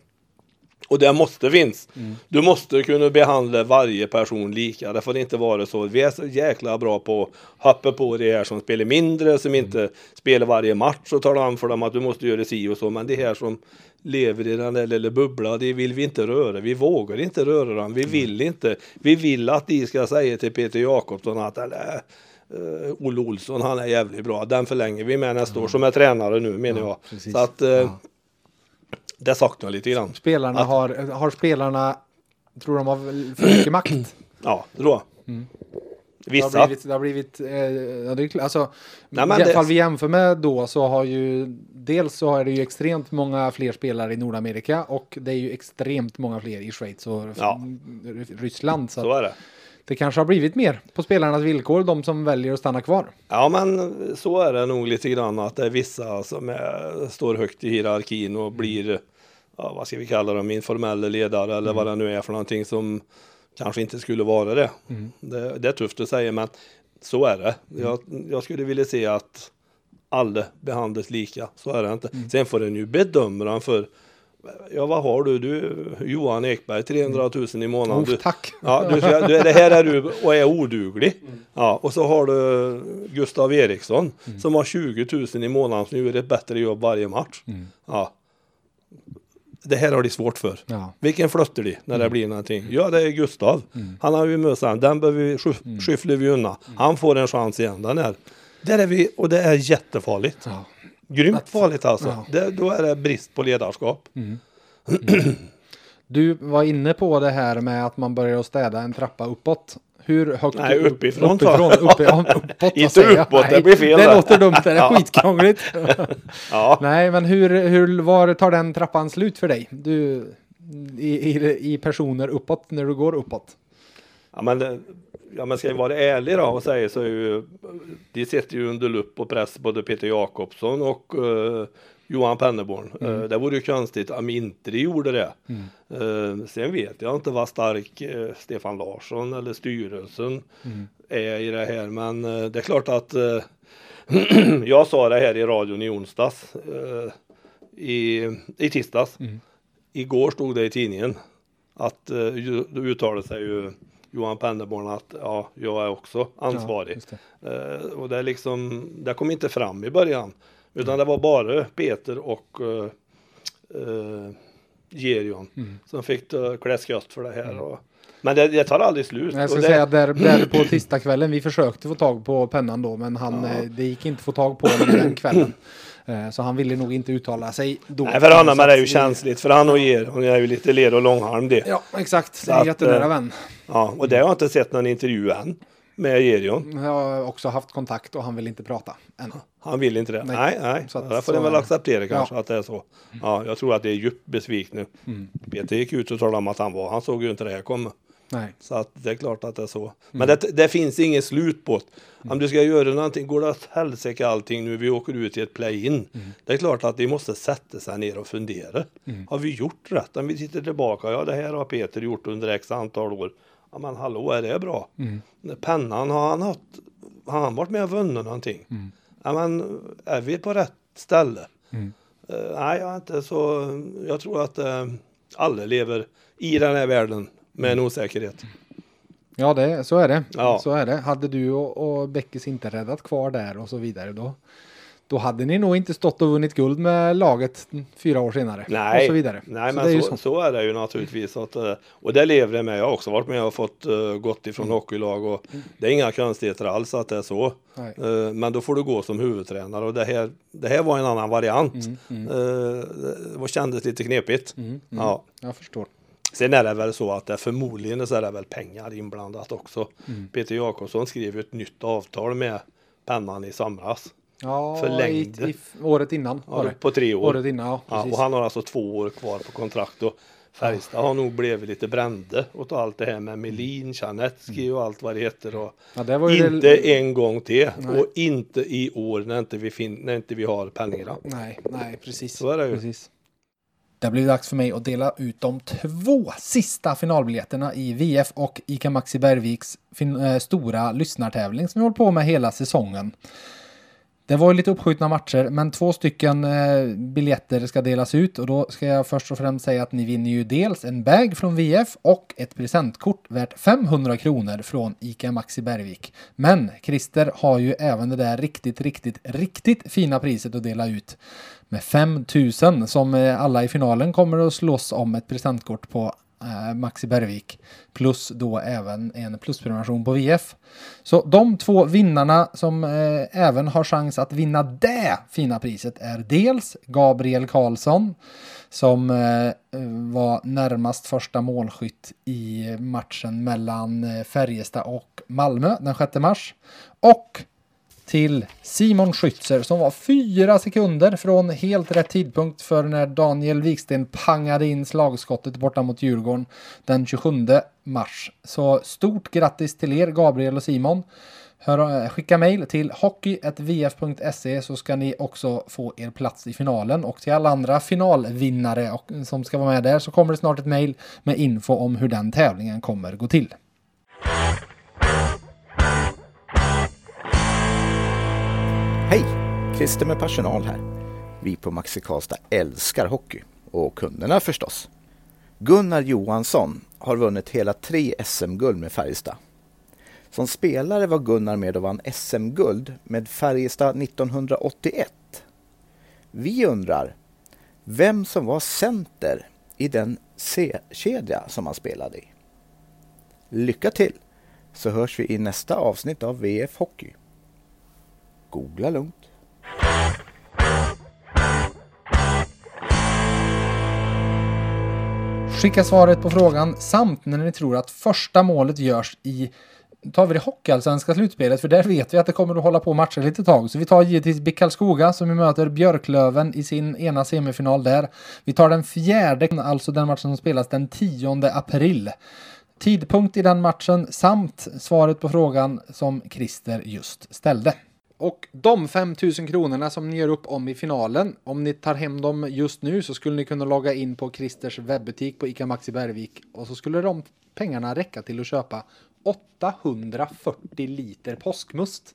Och det måste finnas. Mm. Du måste kunna behandla varje person lika. Det får inte vara så. Vi är så jäkla bra på att hoppa på det här som spelar mindre, som mm. inte spelar varje match och talar om för dem att du måste göra si och så. Men det här som lever i den där lilla bubblan, det vill vi inte röra. Vi vågar inte röra dem. Vi mm. vill inte. Vi vill att de ska säga till Peter Jakobsson att eller, uh, Olle Olsson, han är jävligt bra. Den förlänger vi med nästa mm. år som är tränare nu, menar ja, jag. Precis. Så att... Uh, ja. Det saknar lite grann. Spelarna att, har, har spelarna, tror de har för mycket makt? Ja, det tror jag. Mm. Vissa. Det har blivit, det har blivit eh, det är, alltså, nej, men i alla fall vi jämför med då så har ju, dels så är det ju extremt många fler spelare i Nordamerika och det är ju extremt många fler i Schweiz och ja. Ryssland. Så, så är det. Det kanske har blivit mer på spelarnas villkor, de som väljer att stanna kvar. Ja, men så är det nog lite grann att det är vissa som är, står högt i hierarkin och blir, ja, vad ska vi kalla dem, informella ledare eller mm. vad det nu är för någonting som kanske inte skulle vara det. Mm. Det, det är tufft att säga, men så är det. Mm. Jag, jag skulle vilja se att alla behandlas lika, så är det inte. Mm. Sen får den ju bedöma den för... Ja, vad har du? du Johan Ekberg, trehundratusen i månaden. Du, tack! Ja, du, du, det här är du och är oduglig. Ja, och så har du Gustav Eriksson mm. som har tjugotusen i månaden som gör ett bättre jobb varje match. Mm. Ja. Det här har de svårt för. Ja. Vilken flötter de när mm. det blir någonting? Ja, det är Gustav. Mm. Han har ju mössan. Den behöver vi skyf- mm. skyffla vi undan. Han får en chans igen. Den här. Där är vi, och det är jättefarligt. Ja. Grymt farligt alltså. Ja. Det, då är det brist på ledarskap. Mm. Mm. Du var inne på det här med att man börjar städa en trappa uppåt. Hur högt? Nej, uppifrån. uppifrån uppe, uppåt, inte uppåt, det blir fel. Det låter dumt, det är ja. skitkrångligt. Ja. Nej, men hur, hur var tar den trappan slut för dig? Du, i, i, i personer uppåt, när du går uppåt? Ja, men... Ja, men ska jag vara ärlig då och säga så är ju, de sätter ju under lupp och press både Peter Jakobsson och uh, Johan Penneborn. Mm. Uh, det vore ju konstigt om inte de gjorde det. Mm. Uh, sen vet jag inte vad stark uh, Stefan Larsson eller styrelsen mm. är i det här. Men uh, det är klart att uh, jag sa det här i radion i onsdags, uh, i, i tisdags. Mm. Igår stod det i tidningen att uh, uttalade sig ju Johan Penneborn att ja, jag är också ansvarig. Ja, det. Uh, och det, liksom, det kom inte fram i början. Utan mm. det var bara Peter och uh, uh, Gereon mm. som fick uh, kläskast för det här. Mm. Och, men det, det tar aldrig slut. Jag ska och det... säga där, där på tisdagskvällen, vi försökte få tag på Pennan då, men han, ja. det gick inte få tag på honom den kvällen. Så han ville nog inte uttala sig då. Nej, för honom är det ju känsligt. För han och er, hon är ju lite led och långharm det. Ja, exakt. Det är en jättenära vän. Ja, och det har jag inte sett någon intervju än med Gereon. Jag har också haft kontakt och han vill inte prata än. Han vill inte det? Nej, nej. nej. Så att, där får den väl acceptera kanske ja. att det är så. Ja, jag tror att det är djupt besvikt nu. Mm. Peter gick ut och talade om att han var. Han såg ju inte det här komma. Nej. Så att det är klart att det är så. Men mm. det, det finns inget slut på det. Om du ska göra någonting, går det att hälsäka allting nu vi åker ut i ett play-in. Mm. Det är klart att vi måste sätta sig ner och fundera. Mm. Har vi gjort rätt? Om vi sitter tillbaka, ja, det här har Peter gjort under x antal år. Ja, men hallå, är det bra? Mm. Pennan, har han, haft, har han varit med och vunnit någonting? Mm. Ja, men är vi på rätt ställe? Mm. Uh, nej, jag är inte så... Jag tror att uh, alla lever i den här världen med en osäkerhet. Ja, det, så är det. Ja. Så är det. Hade du och, och Beckes inte räddat kvar där och så vidare då, då hade ni nog inte stått och vunnit guld med laget fyra år senare. Nej, och så vidare. Nej, så men är så, så är det ju naturligtvis. Att, och det lever det med. Jag har också varit med och fått uh, gått ifrån mm. hockeylag. Och mm. det är inga konstigheter alls att det är så. Uh, men då får du gå som huvudtränare. Och det här, det här var en annan variant. Mm. Mm. Uh, det kändes lite knepigt. Mm. Mm. Ja. Jag förstår. Sen är det väl så att det förmodligen så är det väl pengar inblandat också. Mm. Peter Jakobsson skrev ett nytt avtal med pennan i somras. Ja, förlängd. I, i året innan. Ja, på tre år. Året innan, ja, ja, och han har alltså två år kvar på kontrakt. Och Färjestad har nog blivit lite brände åt allt det här med Melin, Janetski och allt vad det heter. Och ja, det var ju inte det... en gång till. Nej. Och inte i år när inte vi, fin- när inte vi har pengarna. Nej, nej, precis. Så är det ju. Precis. Det blir dags för mig att dela ut de två sista finalbiljetterna i V F och I C A Maxi Bergviks fin- äh, stora lyssnartävling som vi håller på med hela säsongen. Det var ju lite uppskjutna matcher, men två stycken eh, biljetter ska delas ut. Och då ska jag först och främst säga att ni vinner ju dels en bag från V F och ett presentkort värt femhundra kronor från I C A Maxi Bergvik. Men Christer har ju även det där riktigt, riktigt, riktigt fina priset att dela ut. Med fem tusen som eh, alla i finalen kommer att slåss om ett presentkort på eh, Maxi Bergvik. Plus då även en plusprenumeration på V F. Så de två vinnarna som eh, även har chans att vinna det fina priset är dels Gabriel Karlsson som eh, var närmast första målskytt i matchen mellan eh, Färjestad och Malmö den sjätte mars. Och till Simon Schützer som var fyra sekunder från helt rätt tidpunkt för när Daniel Wiksten pangade in slagskottet borta mot Djurgården den tjugosjunde mars. Så stort grattis till er Gabriel och Simon. Hör, skicka mejl till hockey at v f punkt se så ska ni också få er plats i finalen. Och till alla andra finalvinnare och, som ska vara med där så kommer det snart ett mejl med info om hur den tävlingen kommer gå till. Hej, Christer med personal här. Vi på Maxi Karlstad älskar hockey, och kunderna förstås. Gunnar Johansson har vunnit hela tre S M-guld med Färjestad. Som spelare var Gunnar med och vann S M-guld med Färjestad nittonhundraåttioett. Vi undrar vem som var center i den C-kedja som han spelade i. Lycka till, så hörs vi i nästa avsnitt av V F Hockey. Googla lugnt. Skicka svaret på frågan samt när ni tror att första målet görs i, tar vi det hockeyallsvenska slutspelet, för där vet vi att det kommer att hålla på matcher lite tag. Så vi tar givetvis Bickalskoga som vi möter Björklöven i sin ena semifinal där. Vi tar den fjärde, alltså den matchen som spelas den tionde april. Tidpunkt i den matchen samt svaret på frågan som Christer just ställde. Och de fem tusen kronorna som ni gör upp om i finalen, om ni tar hem dem just nu så skulle ni kunna logga in på Christers webbutik på I C A Maxi Bergvik. Och så skulle de pengarna räcka till att köpa åttahundrafyrtio liter påskmust.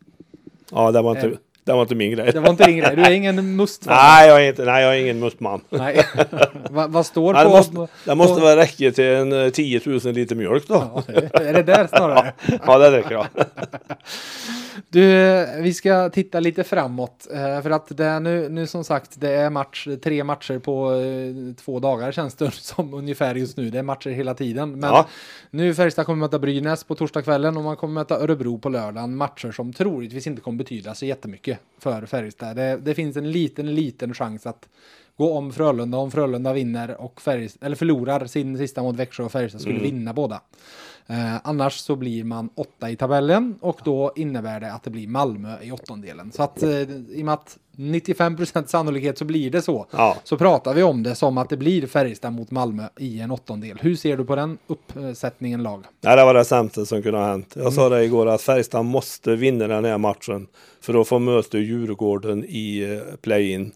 Ja, det var inte, eh, det var inte min grej. Det var inte din grej. Du är ingen mustman. Nej, jag är, inte, nej, jag är ingen mustman. Nej. Vad va står nej, på? Det måste, det måste på... väl räcka till en tio tusen liter mjölk då. Ja, är det där snarare? Ja, det räcker då. Du, vi ska titta lite framåt för att det är nu, nu som sagt det är match, tre matcher på två dagar känns det som ungefär just nu. Det är matcher hela tiden. Men ja. Nu Färjestad kommer möta Brynäs på torsdagskvällen och man kommer möta Örebro på lördagen. Matcher som troligtvis inte kommer betyda så jättemycket för Färjestad. Det, det finns en liten, liten chans att gå om Frölunda. Om Frölunda vinner och Färjestad, eller förlorar sin sista mot Växjö och Färjestad skulle mm. vinna båda. Eh, annars så blir man åtta i tabellen och då innebär det att det blir Malmö i åttondelen. Så att eh, i och med att nittiofem procent sannolikhet så blir det så. Ja. Så pratar vi om det som att det blir Färjestad mot Malmö i en åttondel. Hur ser du på den uppsättningen lag? Nej, det var det sämsta som kunde ha hänt. Jag mm. sa det igår att Färjestad måste vinna den här matchen för då får möta Djurgården i play-in.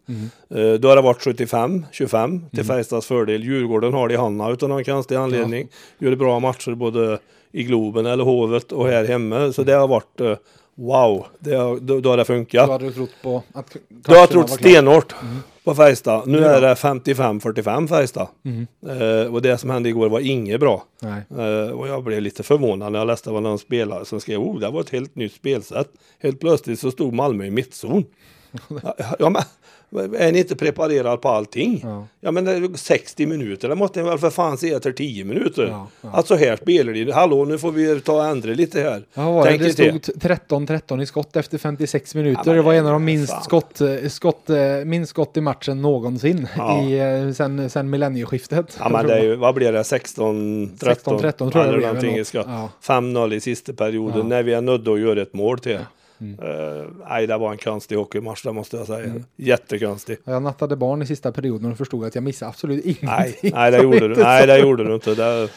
Mm. Då har det varit sjuttiofem tjugofem till Färjestads fördel. Djurgården har det i handen utan någon konstig anledning. Ja. Gjorde bra matcher både i Globen eller Hovet och här hemma. Så det har varit... Wow, det har, då, då har det funkat. Då har du trott på att Du har trott stenhårt mm. på Färjestad. Nu är det femtiofem fyrtiofem Färjestad. Mm. Eh, och det som hände igår var inget bra. Nej. Eh, och jag blev lite förvånad när jag läste vad någon spelare som skrev, oh, det var ett helt nytt spelsätt. Helt plötsligt så stod Malmö i mittzon. Ja, men, är ni inte preparerad på allting? Ja, ja men sextio minuter, det måste ni väl för fan se efter tio minuter. Ja, ja. Att så här spelar det. Hallå, nu får vi ta och ändra lite här. Ja, det stod tretton tretton i skott efter femtiosex minuter. Ja, men, det var en av de minst skott, skott, minst skott i matchen någonsin, ja. i, sen, sen millennieskiftet. Ja, men det är ju, vad blir det? sexton tretton tror jag det blev. Ja. fem noll i sista perioden, ja. När vi är nödda att göra ett mål till. Ja. Mm. Uh, nej, det var en konstig hockeymatch, det måste jag säga. Mm. Jättekonstig. Jag nattade barn i sista perioden och förstod att jag missade absolut ingenting. Nej, nej, det gjorde du. Nej, det gjorde du inte. Det,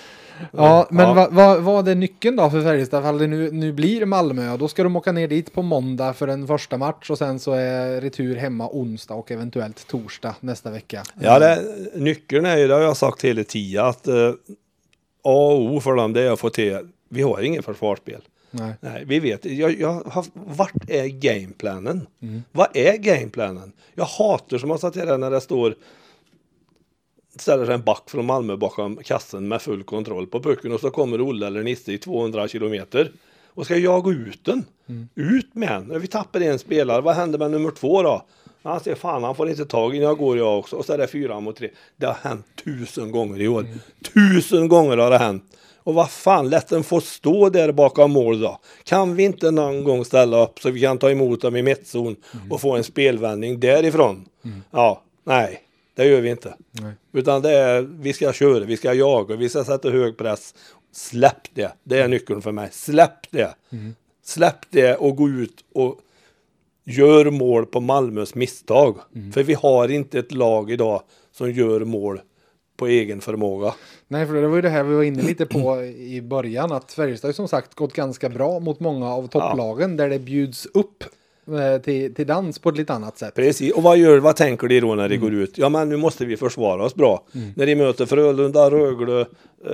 ja, men ja. Vad va, va är nyckeln då för Färjestad? Ifall det nu, nu blir Malmö, och då ska de åka ner dit på måndag för en första match, och sen så är retur hemma onsdag och eventuellt torsdag nästa vecka. Ja, det, nyckeln är ju, det har jag sagt hela tiden, att uh, A och O för dem, det jag får till, vi har ingen försvarsspel. Nej. Nej, vi vet. Jag, jag har, vart är gameplanen? Mm. Vad är gameplanen? Jag hatar som har satt här när det står, ställer sig en back från Malmö bakom kassen med full kontroll på pucken, och så kommer Olle eller Nisse i tvåhundra kilometer och ska jag gå ut den. Mm. Ut med henne. Vi tappar en spelare. Vad händer med nummer två då? Han säger, fan, han får inte tag i, jag går jag också. Och så är det fyra mot tre. Det har hänt tusen gånger i år. Mm. Tusen gånger har det hänt. Och vad fan, lät den få stå där bakom mål då? Kan vi inte någon gång ställa upp så vi kan ta emot dem i mittzon mm. och få en spelvändning därifrån? Mm. Ja, nej, det gör vi inte. Nej. Utan det är, vi ska köra, vi ska jaga, vi ska sätta hög press. Släpp det, det är nyckeln för mig. Släpp det. Mm. Släpp det och gå ut och gör mål på Malmös misstag. Mm. För vi har inte ett lag idag som gör mål på egen förmåga. Nej, för det var ju det här vi var inne lite på i början, att Färjestad som sagt gått ganska bra mot många av topplagen, ja. Där det bjuds upp eh, till, till dans på ett lite annat sätt. Precis, och vad, gör, vad tänker de då när det mm. går ut? Ja, men nu måste vi försvara oss bra. Mm. När de möter Frölunda, Rögle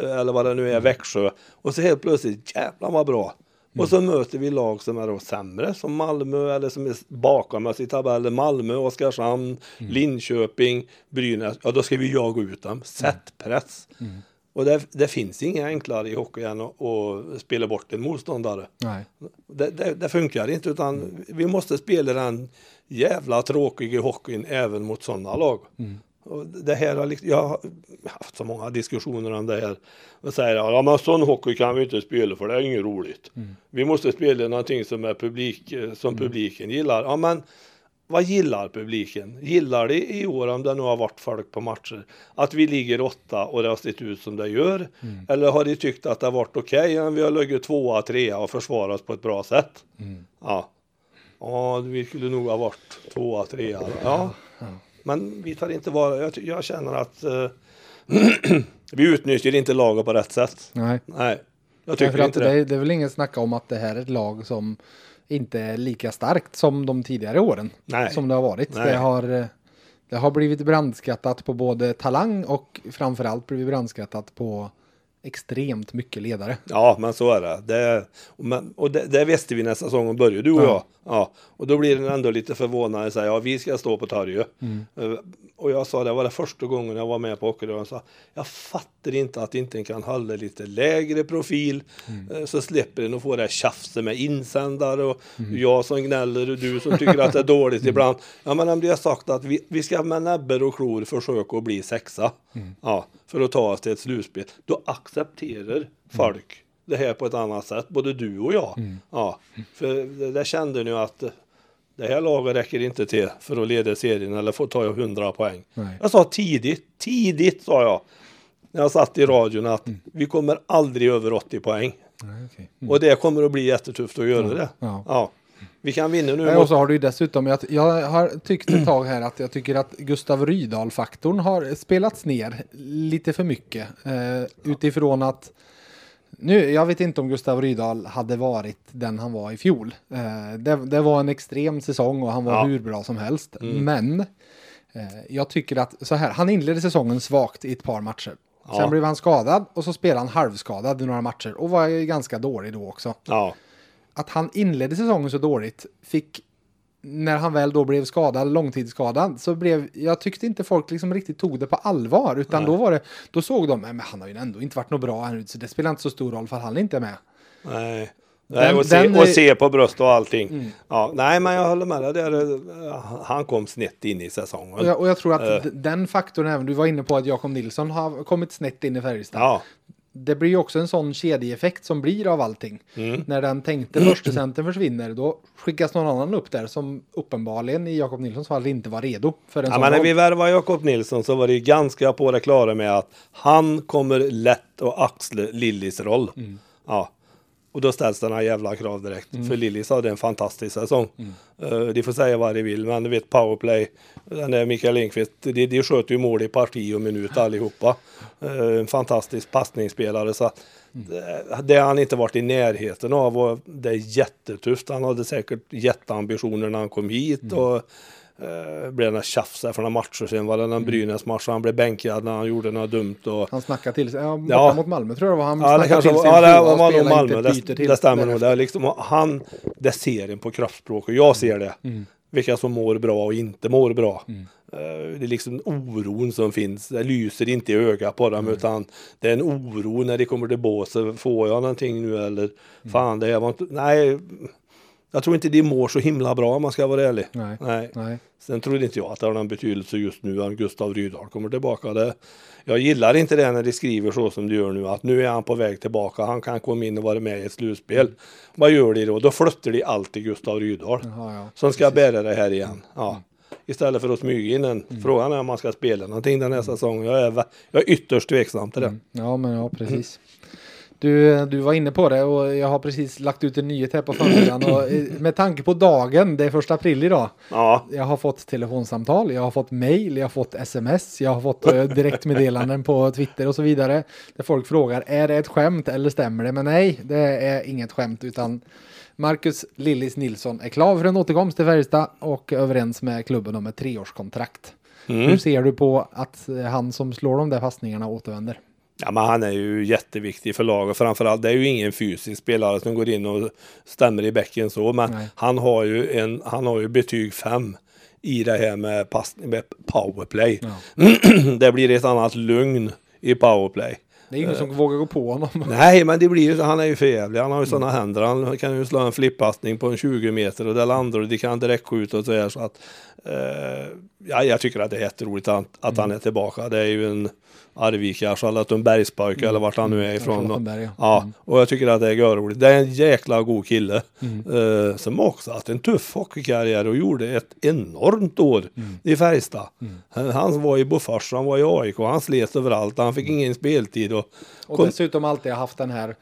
eh, eller vad det nu är, Växjö, och så helt plötsligt, jävlar vad bra. Mm. Och så möter vi lag som är då sämre, som Malmö, eller som är bakom oss i tabellen, Malmö, Oskarshamn, mm. Linköping, Brynäs. Ja, då ska vi jaga ut dem. Sätt press. Mm. Och det, det finns inga enklare i hockey än att, att spela bort en motståndare. Nej. Det, det, det funkar inte, utan mm. vi måste spela den jävla tråkiga hockeyn även mot sådana lag. Mm. Och det här har liksom, jag har haft så många diskussioner om det här och säger, ja men sån hockey kan vi inte spela för det är inget roligt. Mm. Vi måste spela någonting som, är publik, som mm. publiken gillar. Ja men vad gillar publiken? Gillar det i år, om det nu har varit folk på matcher, att vi ligger åtta och det har sett ut som det gör? Mm. Eller har de tyckt att det har varit okej okay, om vi har legat tvåa, trea och försvarat oss på ett bra sätt? Mm. Ja. Ja, vi skulle nog ha varit tvåa, trea. Ja. Ja. Men vi tar inte vara, jag, jag känner att uh, vi utnyttjar inte laget på rätt sätt. Nej. Nej. Jag tycker Nej, inte det. Det. Det är väl ingen snacka om att det här är ett lag som inte är lika starkt som de tidigare åren. Nej. Som det har varit. Det har, det har blivit brandskattat på både talang och framförallt blivit brandskattat på extremt mycket ledare. Ja, men så är det. det och men, och det, det visste vi när säsongen började, du och ja. jag. Ja, och då blir den ändå lite förvånad och säger, ja, vi ska stå på torget. Mm. Uh, och jag sa, det var det första gången jag var med på hockey, och jag sa, jag fattar inte att inte kan hålla lite lägre profil, mm. uh, så släpper den och får det här tjafset med insändare och mm. jag som gnäller och du som tycker att det är dåligt ibland. Ja, men om det har sagt att vi, vi ska med näbber och klor försöka att bli sexa, mm. ja, för att ta oss till ett slutspel, då accepterar folk mm. det här på ett annat sätt, både du och jag. Mm. Ja, för det, det kände nu att det här laget räcker inte till för att leda serien eller få ta hundra poäng. Nej. Jag sa tidigt, tidigt sa jag, när jag satt i radion, att mm. vi kommer aldrig över åttio poäng. Nej, okay. mm. Och det kommer att bli jättetufft att göra mm. det. Ja. Ja. Vi kan vinna nu. Nej, och så har du ju dessutom, jag, jag har tyckt ett tag här att jag tycker att Gustav Rydahl-faktorn har spelats ner lite för mycket. Eh, ja. Utifrån att nu, jag vet inte om Gustav Rydahl hade varit den han var i fjol. Eh, det, det var en extrem säsong och han var ja. hur bra som helst. Mm. Men eh, jag tycker att så här, han inledde säsongen svagt i ett par matcher. Ja. Sen blev han skadad och så spelade han halvskadad i några matcher och var ju ganska dålig då också. Ja. Att han inledde säsongen så dåligt fick, när han väl då blev skadad, långtidsskadad, så blev, jag tyckte inte folk liksom riktigt tog det på allvar, utan Nej. Då var det, då såg de, men han har ju ändå inte varit något bra ännu, så det spelar inte så stor roll för han inte är med. Nej. Nej, och, se, och se på bröst och allting. Mm. Ja, nej, men jag håller med dig. Han kom snett in i säsongen. Och jag, och jag tror att uh. den faktorn, även du var inne på att Jakob Nilsson har kommit snett in i Färjestad. Ja. Det blir ju också en sån kedjeeffekt som blir av allting. Mm. När den tänkte första centern försvinner, då skickas någon annan upp där som uppenbarligen i Jakob Nilssons fall inte var redo för en ja, sån. Men när vi värvade Jakob Nilsson så var det ju ganska på det klara med att han kommer lätt att axla Lillis roll. Mm. Ja. Och då ställs den här jävla krav direkt. Mm. För Lillis hade en fantastisk säsong. Mm. Uh, de får säga vad de vill. Men du vet, powerplay. Den där Mikael Lindqvist. De, de sköter ju mål i parti och minut allihopa. Uh, en fantastisk passningsspelare. Så mm. det, det har han inte varit i närheten av. Och det är jättetufft. Han hade säkert jätteambitioner när han kom hit. Mm. Och uh, blev en tjafsar för några matcher. Sen var det en mm. Brynäs-match. Han blev bänkad när han gjorde något dumt. Och han snackade till sig. Ja, borta ja. mot Malmö tror jag var han. Ja, det kanske var. Ja, det var nog Malmö. Det, det stämmer nog. Det, liksom, han, det ser en på kroppsspråk. Och jag ser det. Mm. Vilka som mår bra och inte mår bra. Mm. Uh, det är liksom oron som finns. Det lyser inte i ögat på dem. Mm. Utan det är en oro när det kommer till båset. Får jag någonting nu? Eller mm. fan, det var inte... Nej... Jag tror inte det mår så himla bra om man ska vara ärlig. Nej, nej. nej. Sen tror inte jag att det har någon betydelse just nu att Gustav Rydahl kommer tillbaka. Det, jag gillar inte det när de skriver så som du gör nu. Att nu är han på väg tillbaka. Han kan komma in och vara med i ett slutspel. Mm. Vad gör de då? Då flyttar de alltid Gustav Rydahl. Jaha, ja. Som ska Precis. bära det här igen. Ja. Mm. Istället för att smyga in en. Mm. Frågan är om man ska spela någonting den här mm. säsongen. Jag är, jag är ytterst tveksam till det. Mm. Ja, men ja, precis. Mm. Du, du var inne på det och jag har precis lagt ut en nyhet här på förmiddagen. Och med tanke på dagen, det är första april idag. Ja. Jag har fått telefonsamtal, jag har fått mejl, jag har fått sms, jag har fått direktmeddelanden på Twitter och så vidare. Där folk frågar, är det ett skämt eller stämmer det? Men nej, det är inget skämt utan Marcus Lillis Nilsson är klar för en återkomst till Färjestad och överens med klubben om ett treårskontrakt. Mm. Hur ser du på att han som slår de där fastningarna återvänder? Ja, men han är ju jätteviktig för laget. Framförallt, det är ju ingen fysisk spelare som går in och stämmer i bäcken så. Men han har, ju en, han har ju betyg fem i det här med, pass, med powerplay. Ja. Det blir ett annat lugn i powerplay. Det är ingen uh, som vågar gå på honom. Nej, men det blir ju, han är ju för jävlig. Han har ju sådana mm. händer. Han kan ju slå en flippassning på en tjugo meter och det landar och det kan direkt skjuta och så här. Så att, uh, ja, jag tycker att det är jätteroligt att, att mm. han är tillbaka. Det är ju en Arvika, Charlottenbergspark mm. eller vart han nu är ifrån. Och, ja. ja, och jag tycker att det är görroligt. Det är en jäkla god kille mm. uh, som också haft en tuff hockeykarriär och gjorde ett enormt år mm. i Färjestad. Mm. Han, han var i Bofors, han var i A I K, han slet överallt, han fick mm. ingen speltid. Och, och kom... dessutom alltid har haft den här,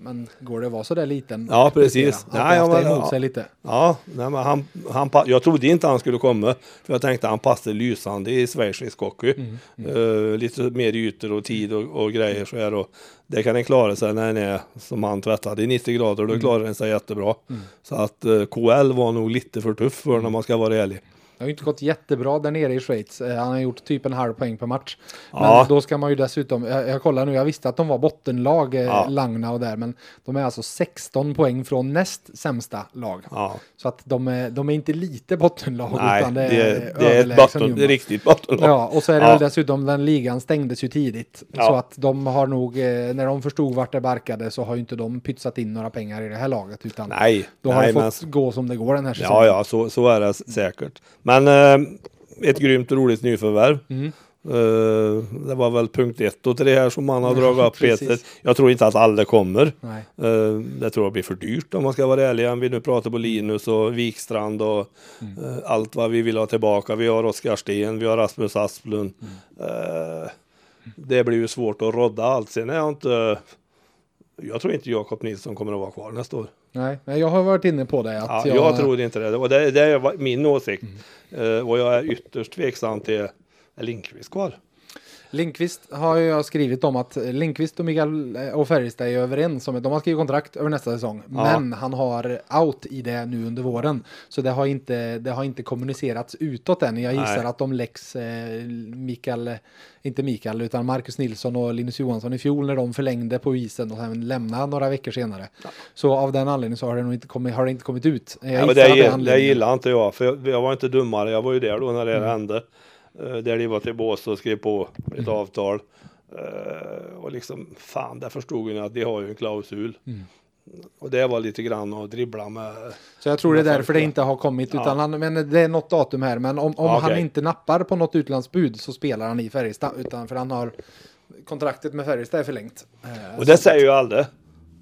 men går det att vara så där liten? Ja, precis. Nej, jag, men, sig lite. Ja, nej, men han, han, jag trodde inte han skulle komma. För jag tänkte att han passade lysande i svensk hockey. Mm, mm. Uh, lite mer ytor och tid och, och grejer så här. Och det kan den klara sig när den är som han tvättade i nittio grader. Då mm. klarar den sig jättebra. Mm. Så att uh, K L var nog lite för tuff för när man ska vara ärlig. Det har ju inte gått jättebra där nere i Schweiz. Han har gjort typ en halv poäng per match. Men ja. Då ska man ju dessutom... Jag, jag kollar nu, jag visste att de var bottenlag, ja. Langna och där. Men de är alltså sexton poäng från näst sämsta lag. Ja. Så att de är, de är inte lite bottenlag. Nej, utan det är, det, det är ett botten, det är riktigt bottenlag. Ja, och så är det ja. dessutom, den ligan stängdes ju tidigt. Ja. Så att de har nog... När de förstod vart det barkade så har ju inte de pytsat in några pengar i det här laget. Utan nej. De har nej, fått men... gå som det går den här säsongen. Ja, ja, så, så är det säkert. Men eh, ett grymt roligt nyförvärv. Mm. Eh, det var väl punkt ett och till det här som man har dragit upp. Peter. Jag tror inte att alla kommer. Eh, det tror jag blir för dyrt om man ska vara ärlig. Vi nu pratar på Linus och Vikstrand och mm. eh, allt vad vi vill ha tillbaka. Vi har Oskar Sten, vi har Rasmus Asplund. Mm. Eh, det blir ju svårt att rodda allt. Sen är jag inte... Jag tror inte Jakob Nilsson kommer att vara kvar nästa år. Nej, jag har varit inne på det. Att ja, jag jag trodde inte det. Och det, det är min åsikt. Mm. Uh, och jag är ytterst tveksam till Lindqvist kvar. Lindqvist har jag skrivit om att Lindqvist och Mikael och Färjestad är överens om att de har skrivit kontrakt över nästa säsong. Ja. Men han har out i det nu under våren. Så det har inte, det har inte kommunicerats utåt än. Jag gissar Nej. att de läggs eh, Mikael, inte Mikael utan Markus Nilsson och Linus Johansson i fjol när de förlängde på isen och sen lämnade några veckor senare. Ja. Så av den anledningen så har det nog inte kommit, har det inte kommit ut. Jag ja, det, jag, det gillar inte jag. För jag, jag var inte dummare. Jag var ju där då när det mm. hände. Där de var till bås och skrev på ett mm. avtal. Uh, och liksom, fan, där förstod jag att de har ju en klausul. Mm. och det var lite grann att dribbla med. Så jag tror det är därför det inte har kommit, utan ja. han, men det är något datum här, men om, om ja, okay. han inte nappar på något utlandsbud så spelar han i Färjestad, utan för han har kontraktet med Färjestad är förlängt. Och det säger ju aldrig.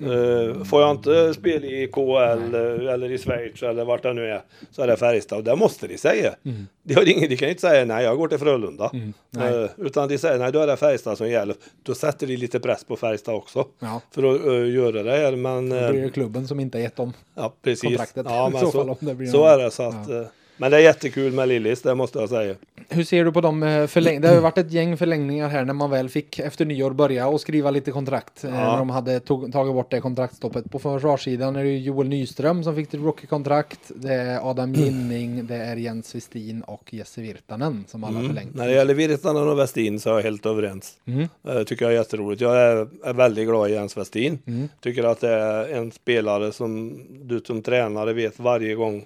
Mm. Får jag inte spela i K L Nej. Eller i Schweiz eller vart det nu är, så är det Färjestad. Och det måste de säga. Mm. De, har ingen, de kan inte säga nej, jag går till Frölunda. Mm. Uh, utan de säger nej, då är det Färjestad som gäller. Då sätter de lite press på Färjestad också. Ja. För att uh, göra det här. Men, uh, det blir ju klubben som inte har gett dem ja, precis. kontraktet. Ja, men så så, det så är det. Så att, ja. uh, men det är jättekul med Lillis, det måste jag säga. Hur ser du på de förlängningar? Det har ju varit ett gäng förlängningar här när man väl fick efter nyår börja och skriva lite kontrakt. Ja. När de hade tog, tagit bort det kontraktstoppet. På försvarssidan är det Joel Nyström som fick ett rookiekontrakt. Det är Adam Ginning, det är Jens Westin och Jesse Virtanen som alla mm. förlängt. När det gäller Virtanen och Westin så är jag helt överens. Mm. Det tycker jag är jätteroligt. Jag är, är väldigt glad i Jens Westin. Mm. Tycker att det är en spelare som du som tränare vet varje gång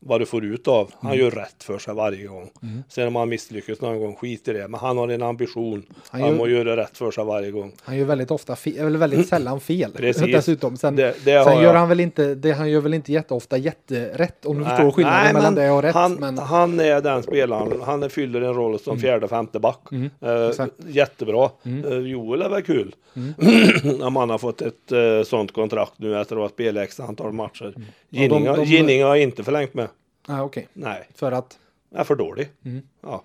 vad du får ut av. Han mm. gör rätt för sig varje gång. Mm. Sen om han misslyckas någon gång, skiter det. Men han har en ambition. Han, han gör, må göra rätt för sig varje gång. Han gör väldigt ofta fe- eller väldigt sällan fel. Precis. Dessutom. Sen, det, det sen gör han väl inte, det han gör väl inte jätteofta jätterätt, om du nej, förstår skillnaden nej, mellan det och rätt. Han, men... han är den spelaren. Han fyller en roll som mm. fjärde och femte back. Mm. Uh, jättebra. Mm. Uh, Joel är väl kul. Mm. Om han har fått ett uh, sånt kontrakt nu efter att ha spelat extra antal matcher. Mm. Ginninga, de, de... Ginninga har inte förlängt med. Ah, okay. Nej, för att jag är för dålig. Mm. Ja.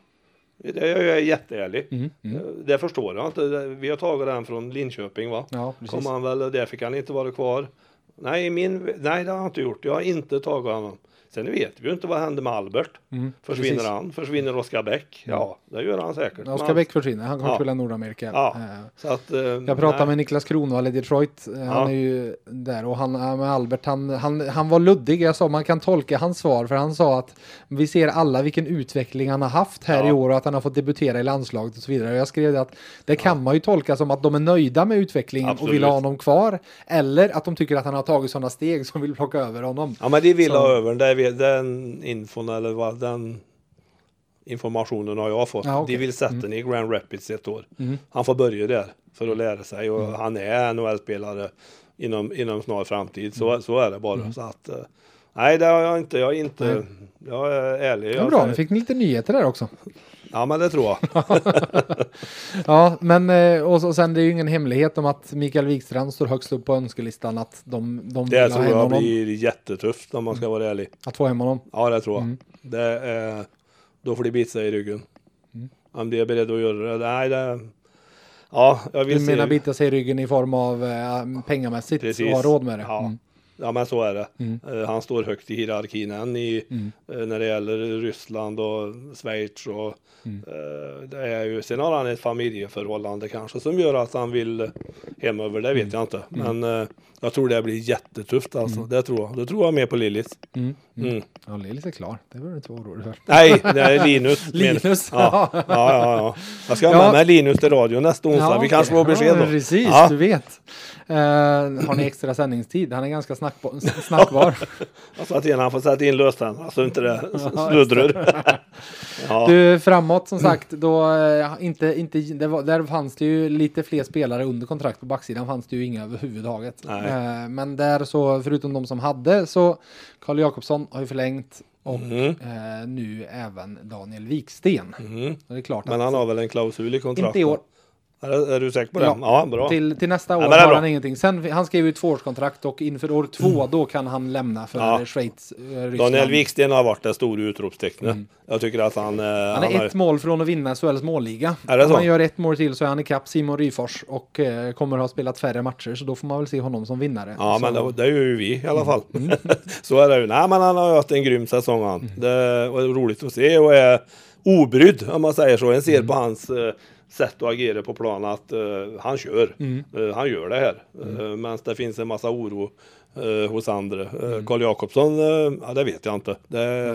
Jag är jätteärlig. Mm, mm. Det förstår jag inte. Vi har tagit den från Linköping, va? Ja, kom han väl, där fick han inte vara kvar. Nej, min, nej, det har jag inte gjort. Jag har inte tagit honom. Sen vet vi ju inte vad hände med Albert. Mm, försvinner precis. han? Försvinner Oskar Bäck? Mm. Ja, det gör han säkert. Oskar han... Bäck försvinner. Han kommer till ja. Nordamerika. Ja. Så att, eh, jag pratade nej. med Niklas Kronvall i Detroit. Han ja. är ju där. Och han, med Albert, han, han, han var luddig. Jag sa, man kan tolka hans svar. För han sa att vi ser alla vilken utveckling han har haft här ja. i år. Och att han har fått debutera i landslaget och så vidare. Och jag skrev att det kan ja. man ju tolka som att de är nöjda med utvecklingen. Absolut. Och vill ha honom kvar. Eller att de tycker att han har tagit sådana steg som vill plocka över honom. Ja, men det vill så... ha över. Det är den infon eller vad den informationen har jag fått. Ja, okay. De vill sätta mm. den i Grand Rapids ett år. Mm. Han får börja där för att lära sig, och mm. han är N H L-spelare inom inom snar framtid, så mm. så är det bara. Mm. Så att nej, det har jag inte. Jag är inte nej. jag är ärlig. Jag är bra, nu fick ni lite nyheter där också. Ja, men det tror jag. Ja, men och sen det är ju ingen hemlighet om att Mikael Wikstrand står högst upp på önskelistan, att de, de det tror jag honom. Blir jättetufft om man ska mm. vara ärlig. Att få hem honom? Ja, det tror jag. Mm. Det, eh, då får de bita sig i ryggen. Mm. Om de är beredda att göra det. Nej, det... Ja, jag vill du se... menar bita sig i ryggen i form av eh, pengamässigt. Precis. Och ha råd med det? Ja. Mm. Ja, men så är det. Mm. Uh, han står högt i hierarkin än i, mm. uh, när det gäller Ryssland och Schweiz. Och, mm. uh, det är ju, sen har han ett familjeförhållande kanske som gör att han vill hemöver, det vet mm. jag inte. Mm. Men uh, jag tror det blir jättetufft alltså, mm. det tror jag. Då tror jag mer på Lillis. Mm. Mm. Mm. Ja, Lillis är klar. Det var du inte orolig för. Nej, det är Linus. Linus, ja. Ja, ja, ja. Jag ska ja. ha med Linus till radio nästa onsdag. Ja, vi kanske får besked då. Ja, precis, ja. Du vet. Uh, har ni extra sändningstid? Han är ganska snack på, snackbar. Jag sa att han får sätta in lösten. Alltså inte det sluddrar. Ja. Du, framåt som sagt, då, inte, inte, det var, där fanns det ju lite fler spelare under kontrakt. På backsidan fanns det ju inga överhuvudtaget. Uh, men där så, förutom de som hade, så Carl Jakobsson har ju förlängt. Och mm. eh, nu även Daniel Viksten. Mm. Det är klart. Men han har väl en klausul i kontrakt? Inte i år. Är du säker på det? Ja, ja bra. Till, till nästa år ja, har han ingenting. Sen, han skrev ju ett tvåårskontrakt, och inför år två mm. då kan han lämna för ja. Schweiz. Ryssland. Daniel Wiksten har varit det stora utropstecknet. Mm. Jag tycker att han... Eh, han, han är har... ett mål från att vinna S H L:s målliga. Är det så? Om han gör ett mål till så är han i kapp Simon Ryfors och eh, kommer ha spelat färre matcher, så då får man väl se honom som vinnare. Ja, så... men det, det är ju vi i alla fall. Mm. Så är det ju. Nej, men han har haft en grym säsong. Han. Mm. Det är roligt att se och är obrydd, om man säger så. En ser mm. på hans... Eh, sätt att agera på plan att uh, han kör. Mm. Uh, han gör det här. Mm. Uh, men det finns en massa oro uh, hos andra. Uh, Carl Jakobsson, uh, ja, det vet jag inte. Det,